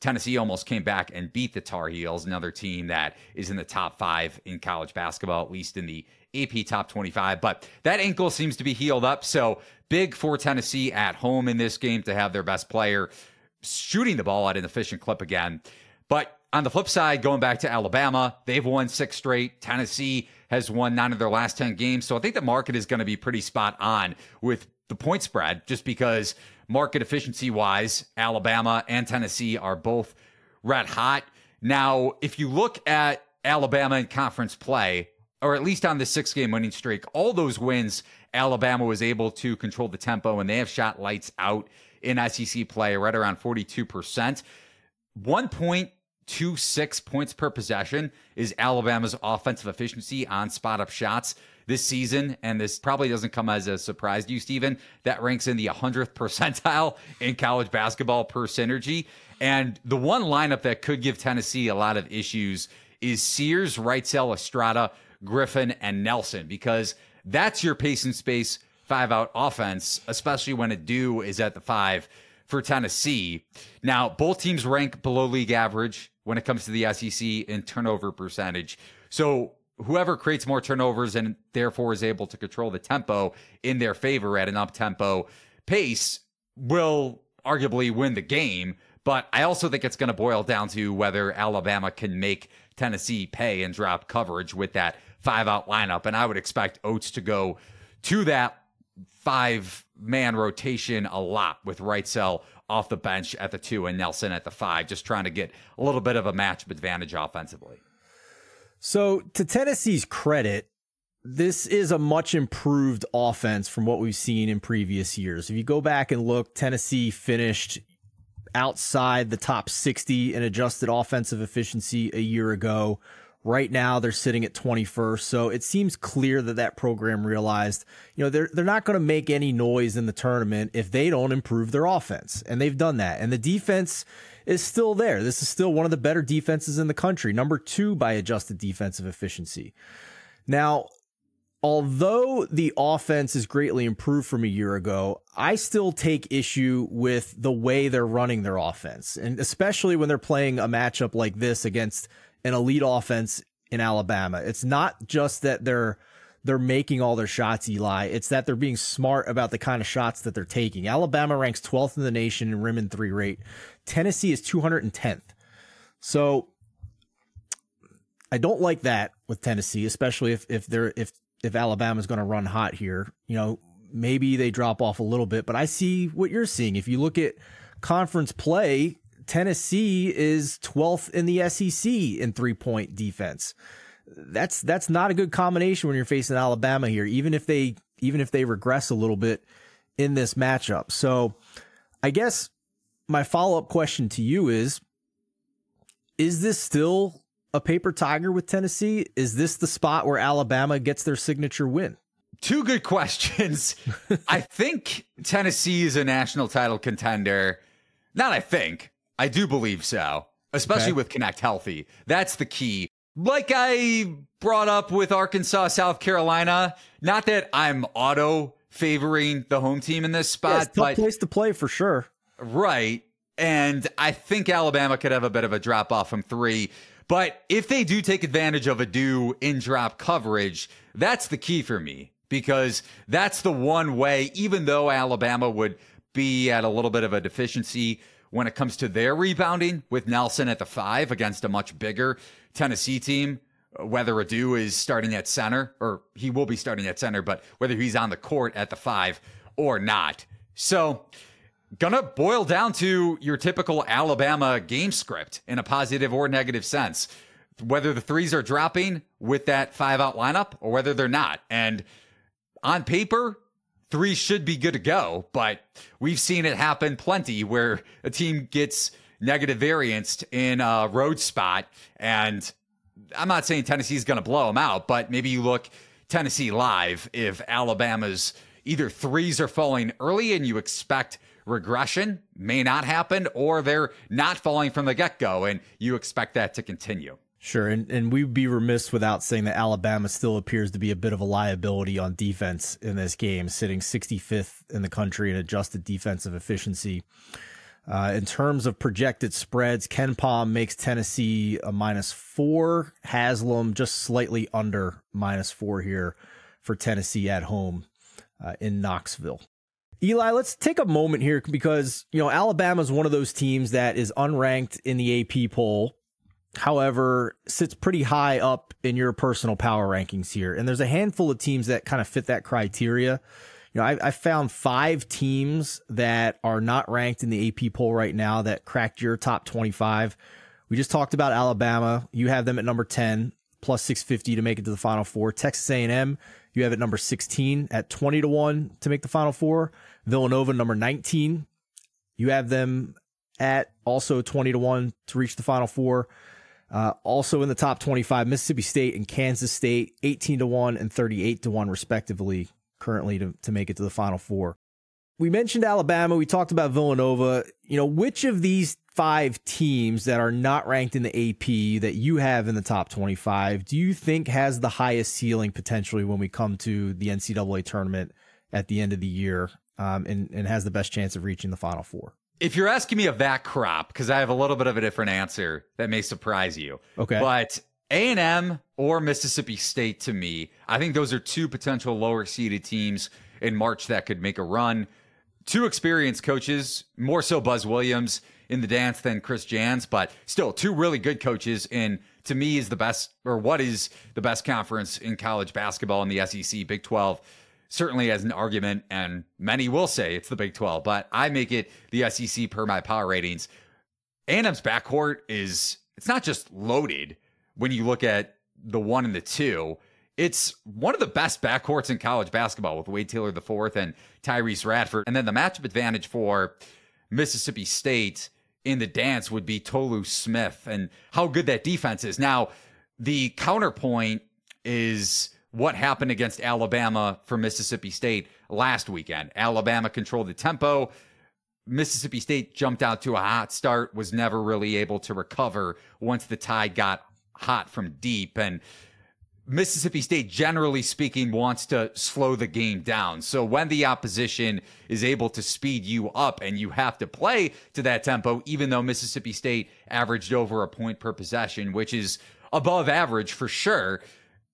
Tennessee almost came back and beat the Tar Heels, another team that is in the top 5 in college basketball, at least in the AP top 25. But that ankle seems to be healed up. So big for Tennessee at home in this game to have their best player shooting the ball at an efficient clip again. But on the flip side, going back to Alabama, they've won 6 straight. Tennessee has won 9 of their last 10 games. So I think the market is going to be pretty spot on with the point spread, just because market efficiency wise, Alabama and Tennessee are both red hot. Now, if you look at Alabama in conference play, or at least on the 6-game winning streak, all those wins, Alabama was able to control the tempo, and they have shot lights out in SEC play right around 42%. 1.26 points per possession is Alabama's offensive efficiency on spot-up shots this season, and this probably doesn't come as a surprise to you, Stephen. That ranks in the 100th percentile in college basketball per Synergy. And the one lineup that could give Tennessee a lot of issues is Sears, Wrightsell, Estrada, Griffin, and Nelson, because that's your pace and space 5-out offense, especially when a do is at the 5 for Tennessee. Now, both teams rank below league average when it comes to the SEC in turnover percentage. So whoever creates more turnovers and therefore is able to control the tempo in their favor at an up-tempo pace will arguably win the game. But I also think it's going to boil down to whether Alabama can make Tennessee pay and drop coverage with that 5-out lineup. And I would expect Oates to go to that 5-man rotation a lot with Wrightsell off the bench at the 2 and Nelson at the 5, just trying to get a little bit of a matchup advantage offensively. So to Tennessee's credit, this is a much improved offense from what we've seen in previous years. If you go back and look, Tennessee finished outside the top 60 in adjusted offensive efficiency a year ago. Right now, they're sitting at 21st. So it seems clear that that program realized, you know, they're not going to make any noise in the tournament if they don't improve their offense. And they've done that. And the defense is still there. This is still one of the better defenses in the country, number 2 by adjusted defensive efficiency. Now, although the offense is greatly improved from a year ago, I still take issue with the way they're running their offense. And especially when they're playing a matchup like this against an elite offense in Alabama. It's not just that they're making all their shots, Eli. It's that they're being smart about the kind of shots that they're taking. Alabama ranks 12th in the nation in rim and three rate. Tennessee is 210th. So I don't like that with Tennessee, especially if Alabama's going to run hot here. You know, Maybe they drop off a little bit, but I see what you're seeing. If you look at conference play, Tennessee is 12th in the SEC in three-point defense. That's not a good combination when you're facing Alabama here, even if they regress a little bit in this matchup. So I guess my follow-up question to you is this still a paper tiger with Tennessee? Is this the spot where Alabama gets their signature win? Two good questions. I think Tennessee is a national title contender. Not I think. I do believe so, especially with Connect healthy. That's the key. Like I brought up with Arkansas, South Carolina, not that I'm auto-favoring the home team in this spot. Yeah, it's a tough place to play for sure. Right. And I think Alabama could have a bit of a drop-off from three. But if they do take advantage of a do in drop coverage, that's the key for me, because that's the one way, even though Alabama would be at a little bit of a deficiency when it comes to their rebounding with Nelson at the 5 against a much bigger Tennessee team, whether Adu is starting at center, or he will be starting at center, but whether he's on the court at the 5 or not. So gonna boil down to your typical Alabama game script in a positive or negative sense, whether the threes are dropping with that 5-out lineup or whether they're not. And on paper, threes should be good to go, but we've seen it happen plenty where a team gets negative variance in a road spot. And I'm not saying Tennessee's going to blow them out, but maybe you look Tennessee live if Alabama's either threes are falling early and you expect regression may not happen, or they're not falling from the get-go and you expect that to continue. Sure, and we'd be remiss without saying that Alabama still appears to be a bit of a liability on defense in this game, sitting 65th in the country in adjusted defensive efficiency. In terms of projected spreads, KenPom makes Tennessee a -4, Haslam just slightly under -4 here for Tennessee at home in Knoxville. Eli, let's take a moment here because, you know, Alabama is one of those teams that is unranked in the AP poll. However, sits pretty high up in your personal power rankings here. And there's a handful of teams that kind of fit that criteria. You know, I found 5 teams that are not ranked in the AP poll right now that cracked your top 25. We just talked about Alabama. You have them at number 10, plus 650 to make it to the Final Four. Texas A&M, you have at number 16 at 20-1 to make the Final Four. Villanova, number 19. You have them at also 20-1 to reach the Final Four. Also in the top 25, Mississippi State and Kansas State, 18-1 and 38-1 respectively, currently to make it to the Final Four. We mentioned Alabama. We talked about Villanova. You know, which of these 5 teams that are not ranked in the AP that you have in the top 25 do you think has the highest ceiling potentially when we come to the NCAA tournament at the end of the year, and has the best chance of reaching the Final Four? If you're asking me of that crop, because I have a little bit of a different answer that may surprise you. Okay. But A&M or Mississippi State to me, I think those are 2 potential lower seeded teams in March that could make a run. 2 experienced coaches, more so Buzz Williams in the dance than Chris Jans, but still 2 really good coaches in, to me, is the best, or what is the best conference in college basketball in the SEC. Big 12 certainly has an argument, and many will say it's the Big 12, but I make it the SEC per my power ratings. A&M's backcourt is, it's not just loaded when you look at the 1 and the 2. It's one of the best backcourts in college basketball with Wade Taylor IV and Tyrese Radford. And then the matchup advantage for Mississippi State in the dance would be Tolu Smith and how good that defense is. Now, the counterpoint is what happened against Alabama for Mississippi State last weekend. Alabama controlled the tempo. Mississippi State jumped out to a hot start, was never really able to recover once the tide got hot from deep. And Mississippi State, generally speaking, wants to slow the game down. So when the opposition is able to speed you up and you have to play to that tempo, even though Mississippi State averaged over a point per possession, which is above average for sure,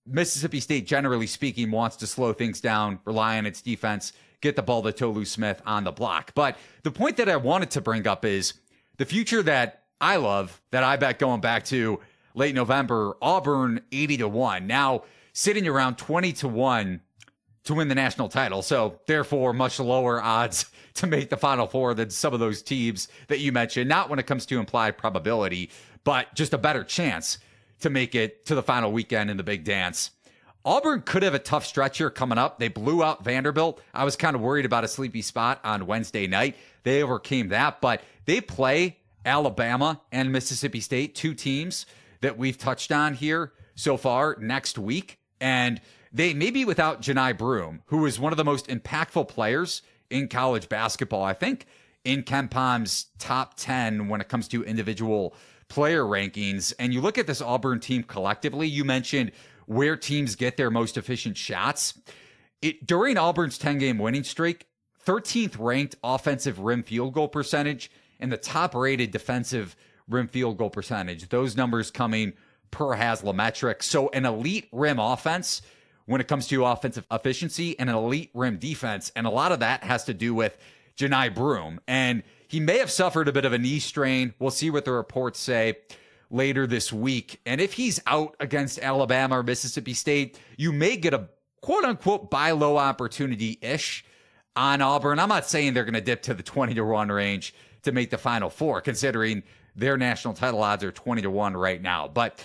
Mississippi State, generally speaking, wants to slow things down, rely on its defense, get the ball to Tolu Smith on the block. But the point that I wanted to bring up is the future that I love, that I bet going back to late November, Auburn 80-1. Now sitting around 20-1, to win the national title. So therefore, much lower odds to make the Final Four than some of those teams that you mentioned, not when it comes to implied probability, but just a better chance to make it to the final weekend in the big dance. Auburn could have a tough stretch here coming up. They blew out Vanderbilt. I was kind of worried about a sleepy spot on Wednesday night. They overcame that, but they play Alabama and Mississippi State, two teams that we've touched on here so far next week. And they may be without Jani Broome, who is one of the most impactful players in college basketball, I think, in KenPom's top 10 when it comes to individual player rankings. And you look at this Auburn team collectively, you mentioned where teams get their most efficient shots. During Auburn's 10-game winning streak, 13th ranked offensive rim field goal percentage and the top-rated defensive rim field goal percentage. Those numbers coming per Haslametrics. So an elite rim offense when it comes to offensive efficiency and an elite rim defense. And a lot of that has to do with Jani Broome. And he may have suffered a bit of a knee strain. We'll see what the reports say later this week. And if he's out against Alabama or Mississippi State, you may get a quote-unquote buy low opportunity-ish on Auburn. I'm not saying they're going to dip to the 20-1 range to make the Final Four, considering their national title odds are 20-1 right now. But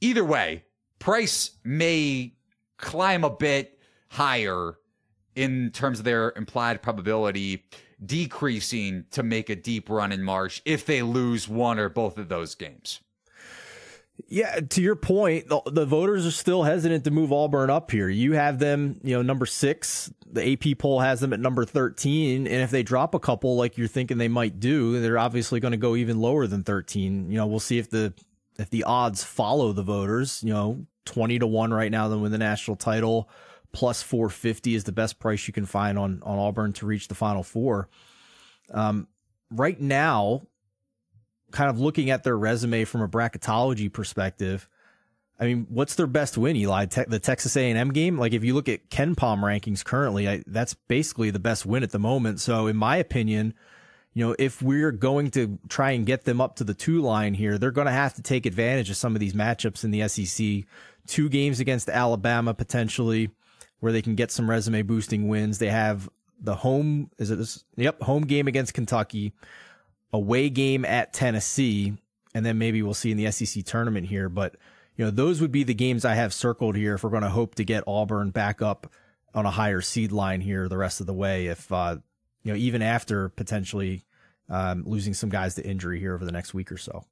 either way, Price may climb a bit higher in terms of their implied probability decreasing to make a deep run in March if they lose one or both of those games. Yeah, to your point, the voters are still hesitant to move Auburn up here. You have them, number 6. The AP poll has them at number 13. And if they drop a couple like you're thinking they might do, they're obviously going to go even lower than 13. We'll see if the odds follow the voters. 20-1 right now to win the national title, plus 450 is the best price you can find on Auburn to reach the Final Four. Right now, kind of looking at their resume from a bracketology perspective, I mean, what's their best win, Eli? The Texas A&M game? Like, if you look at KenPom rankings currently, that's basically the best win at the moment. So in my opinion, if we're going to try and get them up to the 2 line here, they're going to have to take advantage of some of these matchups in the SEC. 2 games against Alabama, potentially, where they can get some resume boosting wins. They have the home game against Kentucky, away game at Tennessee, and then maybe we'll see in the SEC tournament here. But, those would be the games I have circled here if we're going to hope to get Auburn back up on a higher seed line here the rest of the way, if, even after potentially losing some guys to injury here over the next week or so.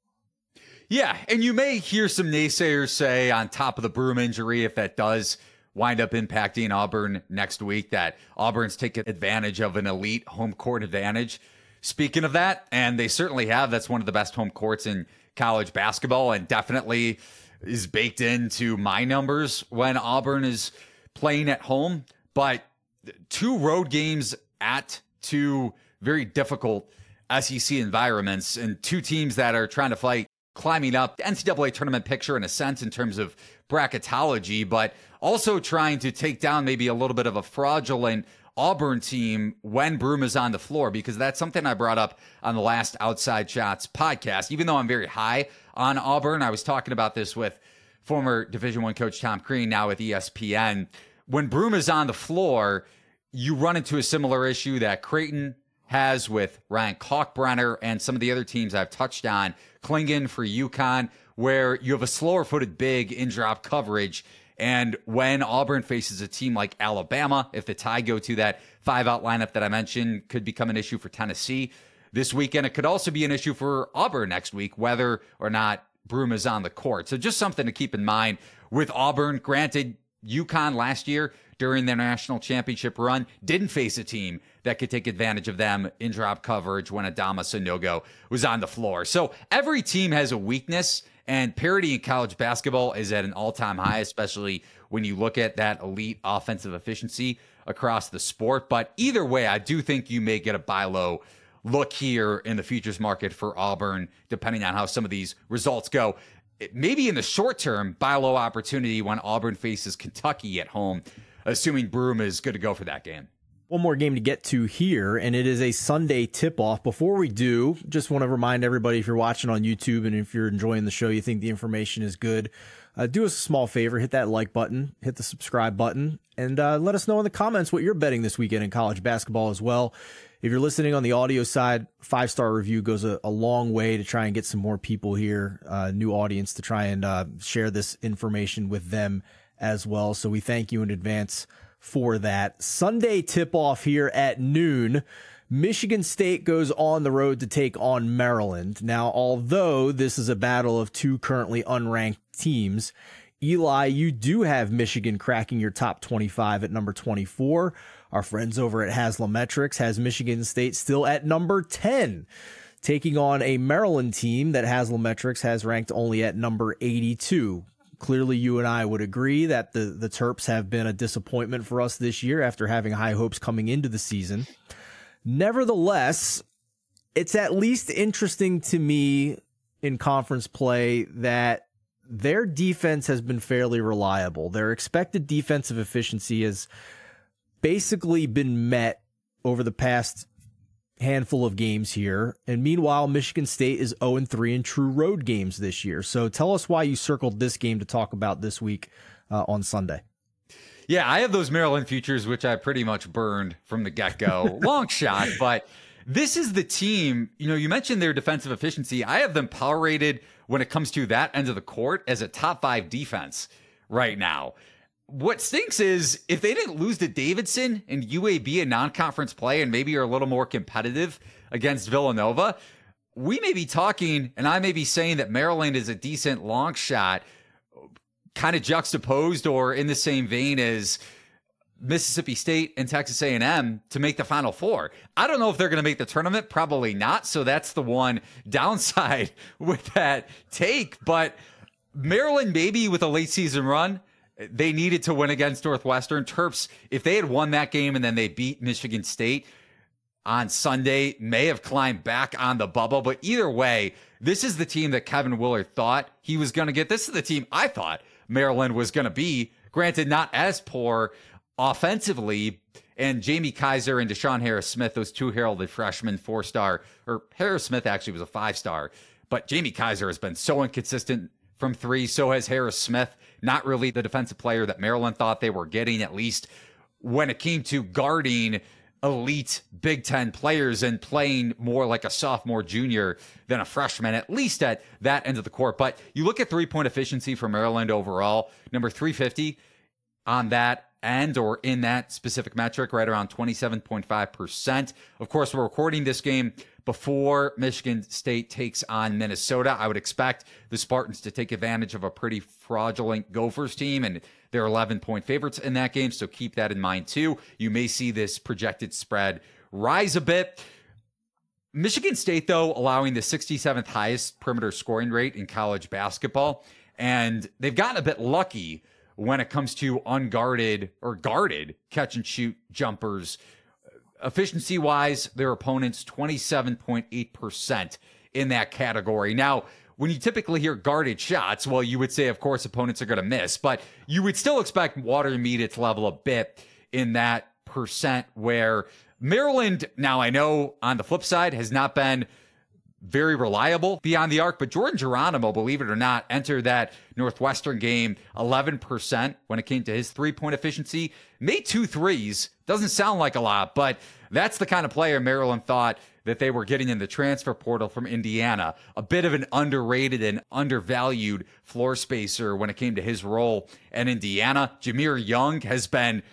Yeah, and you may hear some naysayers say on top of the Broome injury, if that does wind up impacting Auburn next week, that Auburn's taking advantage of an elite home court advantage. Speaking of that, and they certainly have, that's one of the best home courts in college basketball and definitely is baked into my numbers when Auburn is playing at home. But 2 road games at 2 very difficult SEC environments and 2 teams that are trying to fight climbing up the NCAA tournament picture in a sense in terms of bracketology, but also trying to take down maybe a little bit of a fraudulent Auburn team when Broome is on the floor, because that's something I brought up on the last Outside Shots podcast. Even though I'm very high on Auburn, I was talking about this with former Division I coach Tom Crean, now with ESPN. When Broome is on the floor, you run into a similar issue that Creighton has with Ryan Kalkbrenner and some of the other teams I've touched on, Klingon for UConn, where you have a slower-footed big in drop coverage. And when Auburn faces a team like Alabama, if the tie go to that 5-out lineup that I mentioned, could become an issue for Tennessee this weekend. It could also be an issue for Auburn next week, whether or not Broome is on the court. So just something to keep in mind with Auburn. Granted, UConn last year during their national championship run didn't face a team that could take advantage of them in drop coverage when Adama Sanogo was on the floor. So every team has a weakness, and parity in college basketball is at an all-time high, especially when you look at that elite offensive efficiency across the sport. But either way, I do think you may get a buy low look here in the futures market for Auburn, depending on how some of these results go. Maybe in the short term, buy low opportunity when Auburn faces Kentucky at home, assuming Broome is good to go for that game. one more game to get to here, and it is a Sunday tip-off. Before we do, just want to remind everybody, if you're watching on YouTube and if you're enjoying the show, you think the information is good, do us a small favor, hit that like button, hit the subscribe button, and let us know in the comments what you're betting this weekend in college basketball as well. If you're listening on the audio side, 5-star review goes a long way to try and get some more people here, new audience, to try and share this information with them as well. So we thank you in advance for that. Sunday tip-off here at noon. Michigan State goes on the road to take on Maryland. Now, although this is a battle of two currently unranked teams, Eli, you do have Michigan cracking your top 25 at number 24. Our friends over at Haslametrics has Michigan State still at number 10, taking on a Maryland team that Haslametrics has ranked only at number 82. Clearly, you and I would agree that the Terps have been a disappointment for us this year after having high hopes coming into the season. Nevertheless, it's at least interesting to me in conference play that their defense has been fairly reliable. Their expected defensive efficiency has basically been met over the past handful of games here. And meanwhile, Michigan State is 0-3 in true road games this year. So tell us why you circled this game to talk about this week on Sunday. Yeah, I have those Maryland futures, which I pretty much burned from the get-go. Long shot, but this is the team. You know, you mentioned their defensive efficiency. I have them power rated when it comes to that end of the court as a top 5 defense right now. What stinks is if they didn't lose to Davidson and UAB in non-conference play and maybe are a little more competitive against Villanova, we may be talking, and I may be saying that Maryland is a decent long shot, kind of juxtaposed or in the same vein as Mississippi State and Texas A&M to make the Final Four. I don't know if they're going to make the tournament. Probably not. So that's the one downside with that take. But Maryland, maybe with a late season run, they needed to win against Northwestern. Terps, if they had won that game and then they beat Michigan State on Sunday, may have climbed back on the bubble. But either way, this is the team that Kevin Willard thought he was going to get. This is the team I thought Maryland was going to be. Granted, not as poor offensively. And Jamie Kaiser and Deshaun Harris-Smith, those two heralded freshmen, 4-star, or Harris-Smith actually was a 5-star. But Jamie Kaiser has been so inconsistent from 3. So has Harris-Smith. Not really the defensive player that Maryland thought they were getting, at least when it came to guarding elite Big Ten players and playing more like a sophomore, junior than a freshman, at least at that end of the court. But you look at three-point efficiency for Maryland overall, number 350 on that end or in that specific metric, right around 27.5%. Of course, we're recording this game before Michigan State takes on Minnesota. I would expect the Spartans to take advantage of a pretty fraudulent Gophers team, and they're 11-point favorites in that game, so keep that in mind too. You may see this projected spread rise a bit. Michigan State, though, allowing the 67th highest perimeter scoring rate in college basketball, and they've gotten a bit lucky when it comes to unguarded or guarded catch-and-shoot jumpers. Efficiency-wise, their opponents, 27.8% in that category. Now, when you typically hear guarded shots, well, you would say, of course, opponents are going to miss, but you would still expect water to meet its level a bit in that percent where Maryland, now I know on the flip side, has not been very reliable beyond the arc, but Jordan Geronimo, believe it or not, entered that Northwestern game 11% when it came to his three-point efficiency. Made 2 threes. Doesn't sound like a lot, but that's the kind of player Maryland thought that they were getting in the transfer portal from Indiana. A bit of an underrated and undervalued floor spacer when it came to his role at Indiana. Jameer Young has been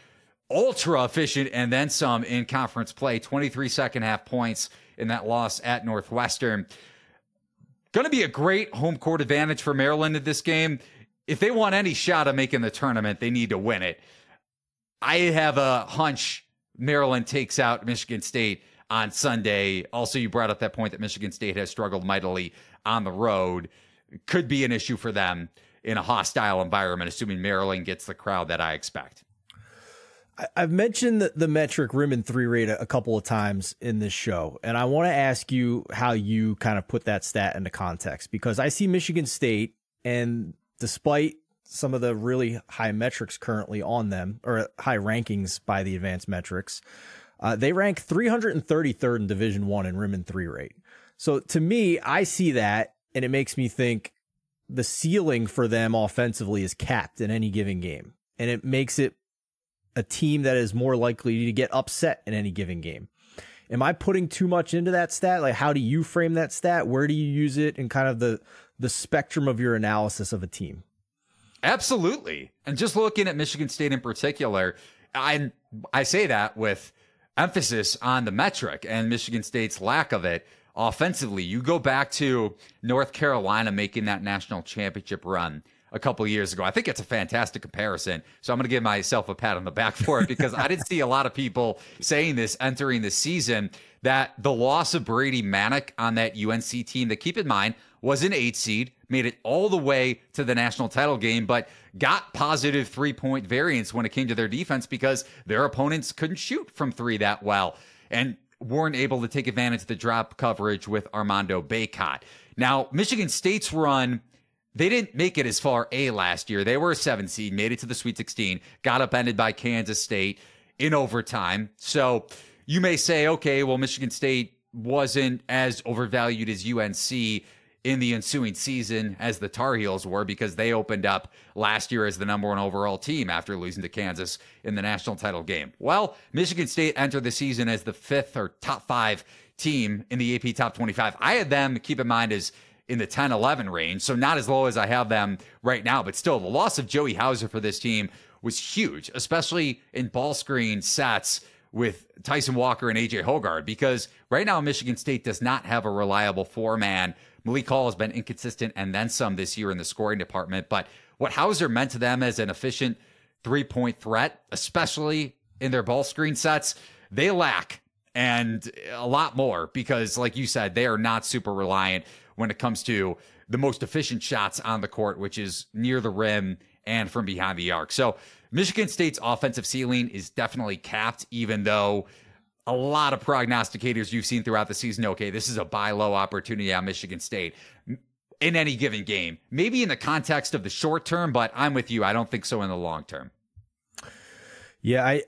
ultra efficient and then some in conference play, 23 second-half points in that loss at Northwestern. Going to be a great home court advantage for Maryland in this game. If they want any shot of making the tournament, they need to win it. I have a hunch Maryland takes out Michigan State on Sunday. Also, you brought up that point that Michigan State has struggled mightily on the road. Could be an issue for them in a hostile environment, assuming Maryland gets the crowd that I expect. I've mentioned the metric rim and three rate a couple of times in this show, and I want to ask you how you kind of put that stat into context, because I see Michigan State, and despite some of the really high metrics currently on them, or high rankings by the advanced metrics, They rank 333rd in Division I in rim and three rate. So to me, I see that, and it makes me think the ceiling for them offensively is capped in any given game. And it makes it a team that is more likely to get upset in any given game. Am I putting too much into that stat? Like, how do you frame that stat? Where do you use it in kind of the spectrum of your analysis of a team? Absolutely. And just looking at Michigan State in particular, I say that with emphasis on the metric and Michigan State's lack of it offensively. You go back to North Carolina making that national championship run a couple years ago. I think it's a fantastic comparison. So I'm going to give myself a pat on the back for it, because I didn't see a lot of people saying this entering the season, that the loss of Brady Manick on that UNC team, that, keep in mind, was an 8 seed, made it all the way to the national title game, but got positive 3-point variance when it came to their defense because their opponents couldn't shoot from three that well and weren't able to take advantage of the drop coverage with Armando Bacot. Now, Michigan State's run, they didn't make it as far A last year. They were a 7 seed, made it to the Sweet 16, got upended by Kansas State in overtime. So you may say, okay, well, Michigan State wasn't as overvalued as UNC in the ensuing season as the Tar Heels were, because they opened up last year as the number 1 overall team after losing to Kansas in the national title game. Well, Michigan State entered the season as the 5th or top 5 team in the AP Top 25. I had them, keep in mind, as in the 10-11 range, so not as low as I have them right now, but still, the loss of Joey Hauser for this team was huge, especially in ball screen sets with Tyson Walker and A.J. Hogard, because right now Michigan State does not have a reliable 4-man. Malik Hall has been inconsistent and then some this year in the scoring department, but what Hauser meant to them as an efficient 3-point threat, especially in their ball screen sets, they lack, and a lot more, because like you said, they are not super reliant when it comes to the most efficient shots on the court, which is near the rim and from behind the arc. So Michigan State's offensive ceiling is definitely capped, even though a lot of prognosticators you've seen throughout the season, okay, this is a buy low opportunity on Michigan State in any given game, maybe in the context of the short term, but I'm with you. I don't think so in the long term. Yeah,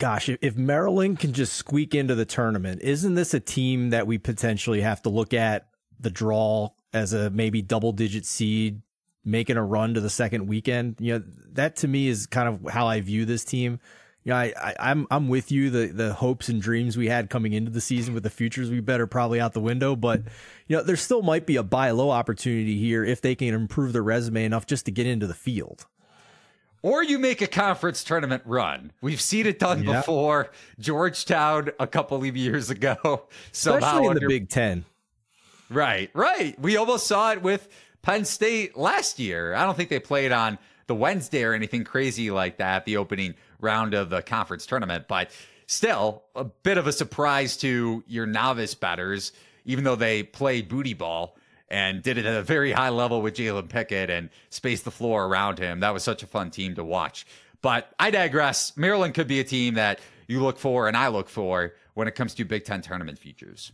gosh, if Maryland can just squeak into the tournament, isn't this a team that we potentially have to look at the draw as a maybe double-digit seed, making a run to the second weekend? You know, that to me is kind of how I view this team. You know, I'm with you. The hopes and dreams we had coming into the season with the futures we bet are probably out the window. But you know, there still might be a buy low opportunity here if they can improve their resume enough just to get into the field. Or you make a conference tournament run. We've seen it done before. Georgetown a couple of years ago. Especially in the Big Ten. Right. We almost saw it with Penn State last year. I don't think they played on the Wednesday or anything crazy like that, the opening round of the conference tournament. But still, a bit of a surprise to your novice bettors, even though they played booty ball and did it at a very high level with Jalen Pickett and spaced the floor around him. That was such a fun team to watch. But I digress. Maryland could be a team that you look for, and I look for, when it comes to Big Ten tournament futures.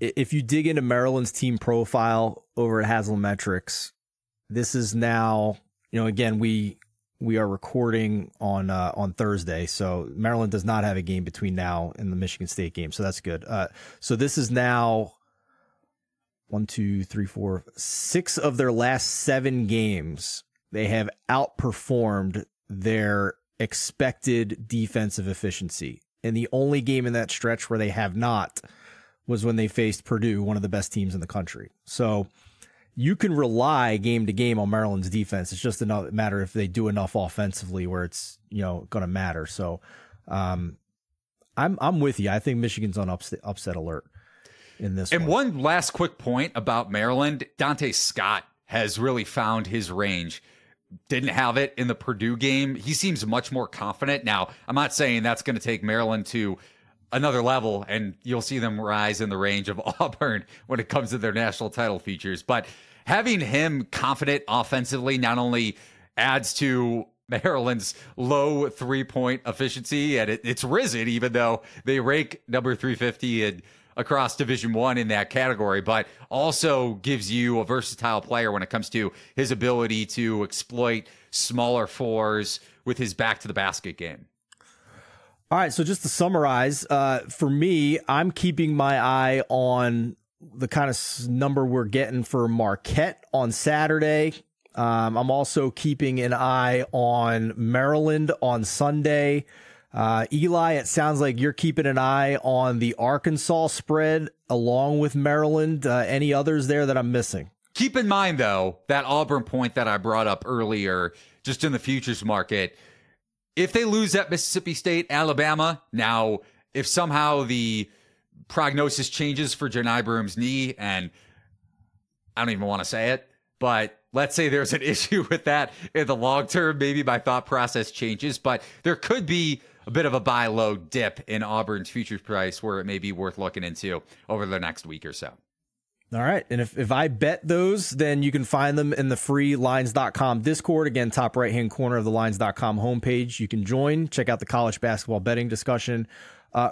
If you dig into Maryland's team profile over at Haslametrics, this is now, you know, again, we are recording on Thursday, so Maryland does not have a game between now and the Michigan State game, so that's good. So this is now 6 of their last 7 games, they have outperformed their expected defensive efficiency. And the only game in that stretch where they have not was when they faced Purdue, one of the best teams in the country. So you can rely game to game on Maryland's defense. It's just a matter if they do enough offensively where it's, you know, going to matter. So I'm with you. I think Michigan's on upset alert in this. And one last quick point about Maryland, Dante Scott has really found his range. Didn't have it in the Purdue game. He seems much more confident. Now, I'm not saying that's going to take Maryland to another level and you'll see them rise in the range of Auburn when it comes to their national title features. But having him confident offensively not only adds to Maryland's low 3-point efficiency, and it's risen, even though they rank number 350 in across Division I in that category, but also gives you a versatile player when it comes to his ability to exploit smaller fours with his back to the basket game. All right, so just to summarize, for me, I'm keeping my eye on the kind of number we're getting for Marquette on Saturday. I'm also keeping an eye on Maryland on Sunday. Eli, it sounds like you're keeping an eye on the Arkansas spread along with Maryland. Any others there that I'm missing? Keep in mind, though, that Auburn point that I brought up earlier, just in the futures market. If they lose at Mississippi State, Alabama, now, if somehow the prognosis changes for Jonai Broom's knee, and I don't even want to say it, but let's say there's an issue with that in the long term, maybe my thought process changes, but there could be a bit of a buy low dip in Auburn's futures price where it may be worth looking into over the next week or so. All right. And if I bet those, then you can find them in the free Lines.com Discord. Again, top right-hand corner of the Lines.com homepage. You can join, check out the college basketball betting discussion.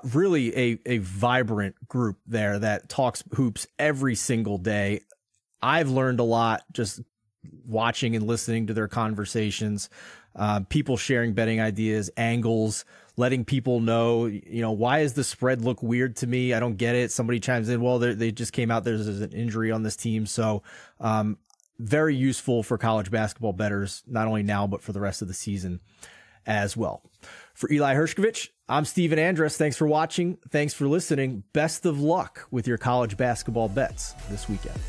Really a vibrant group there that talks hoops every single day. I've learned a lot just watching and listening to their conversations, people sharing betting ideas, angles, letting people know, you know, why does the spread look weird to me? I don't get it. Somebody chimes in, well, they just came out, there's an injury on this team. So very useful for college basketball bettors, not only now, but for the rest of the season as well. For Eli Hershkovich, I'm Stephen Andress. Thanks for watching. Thanks for listening. Best of luck with your college basketball bets this weekend.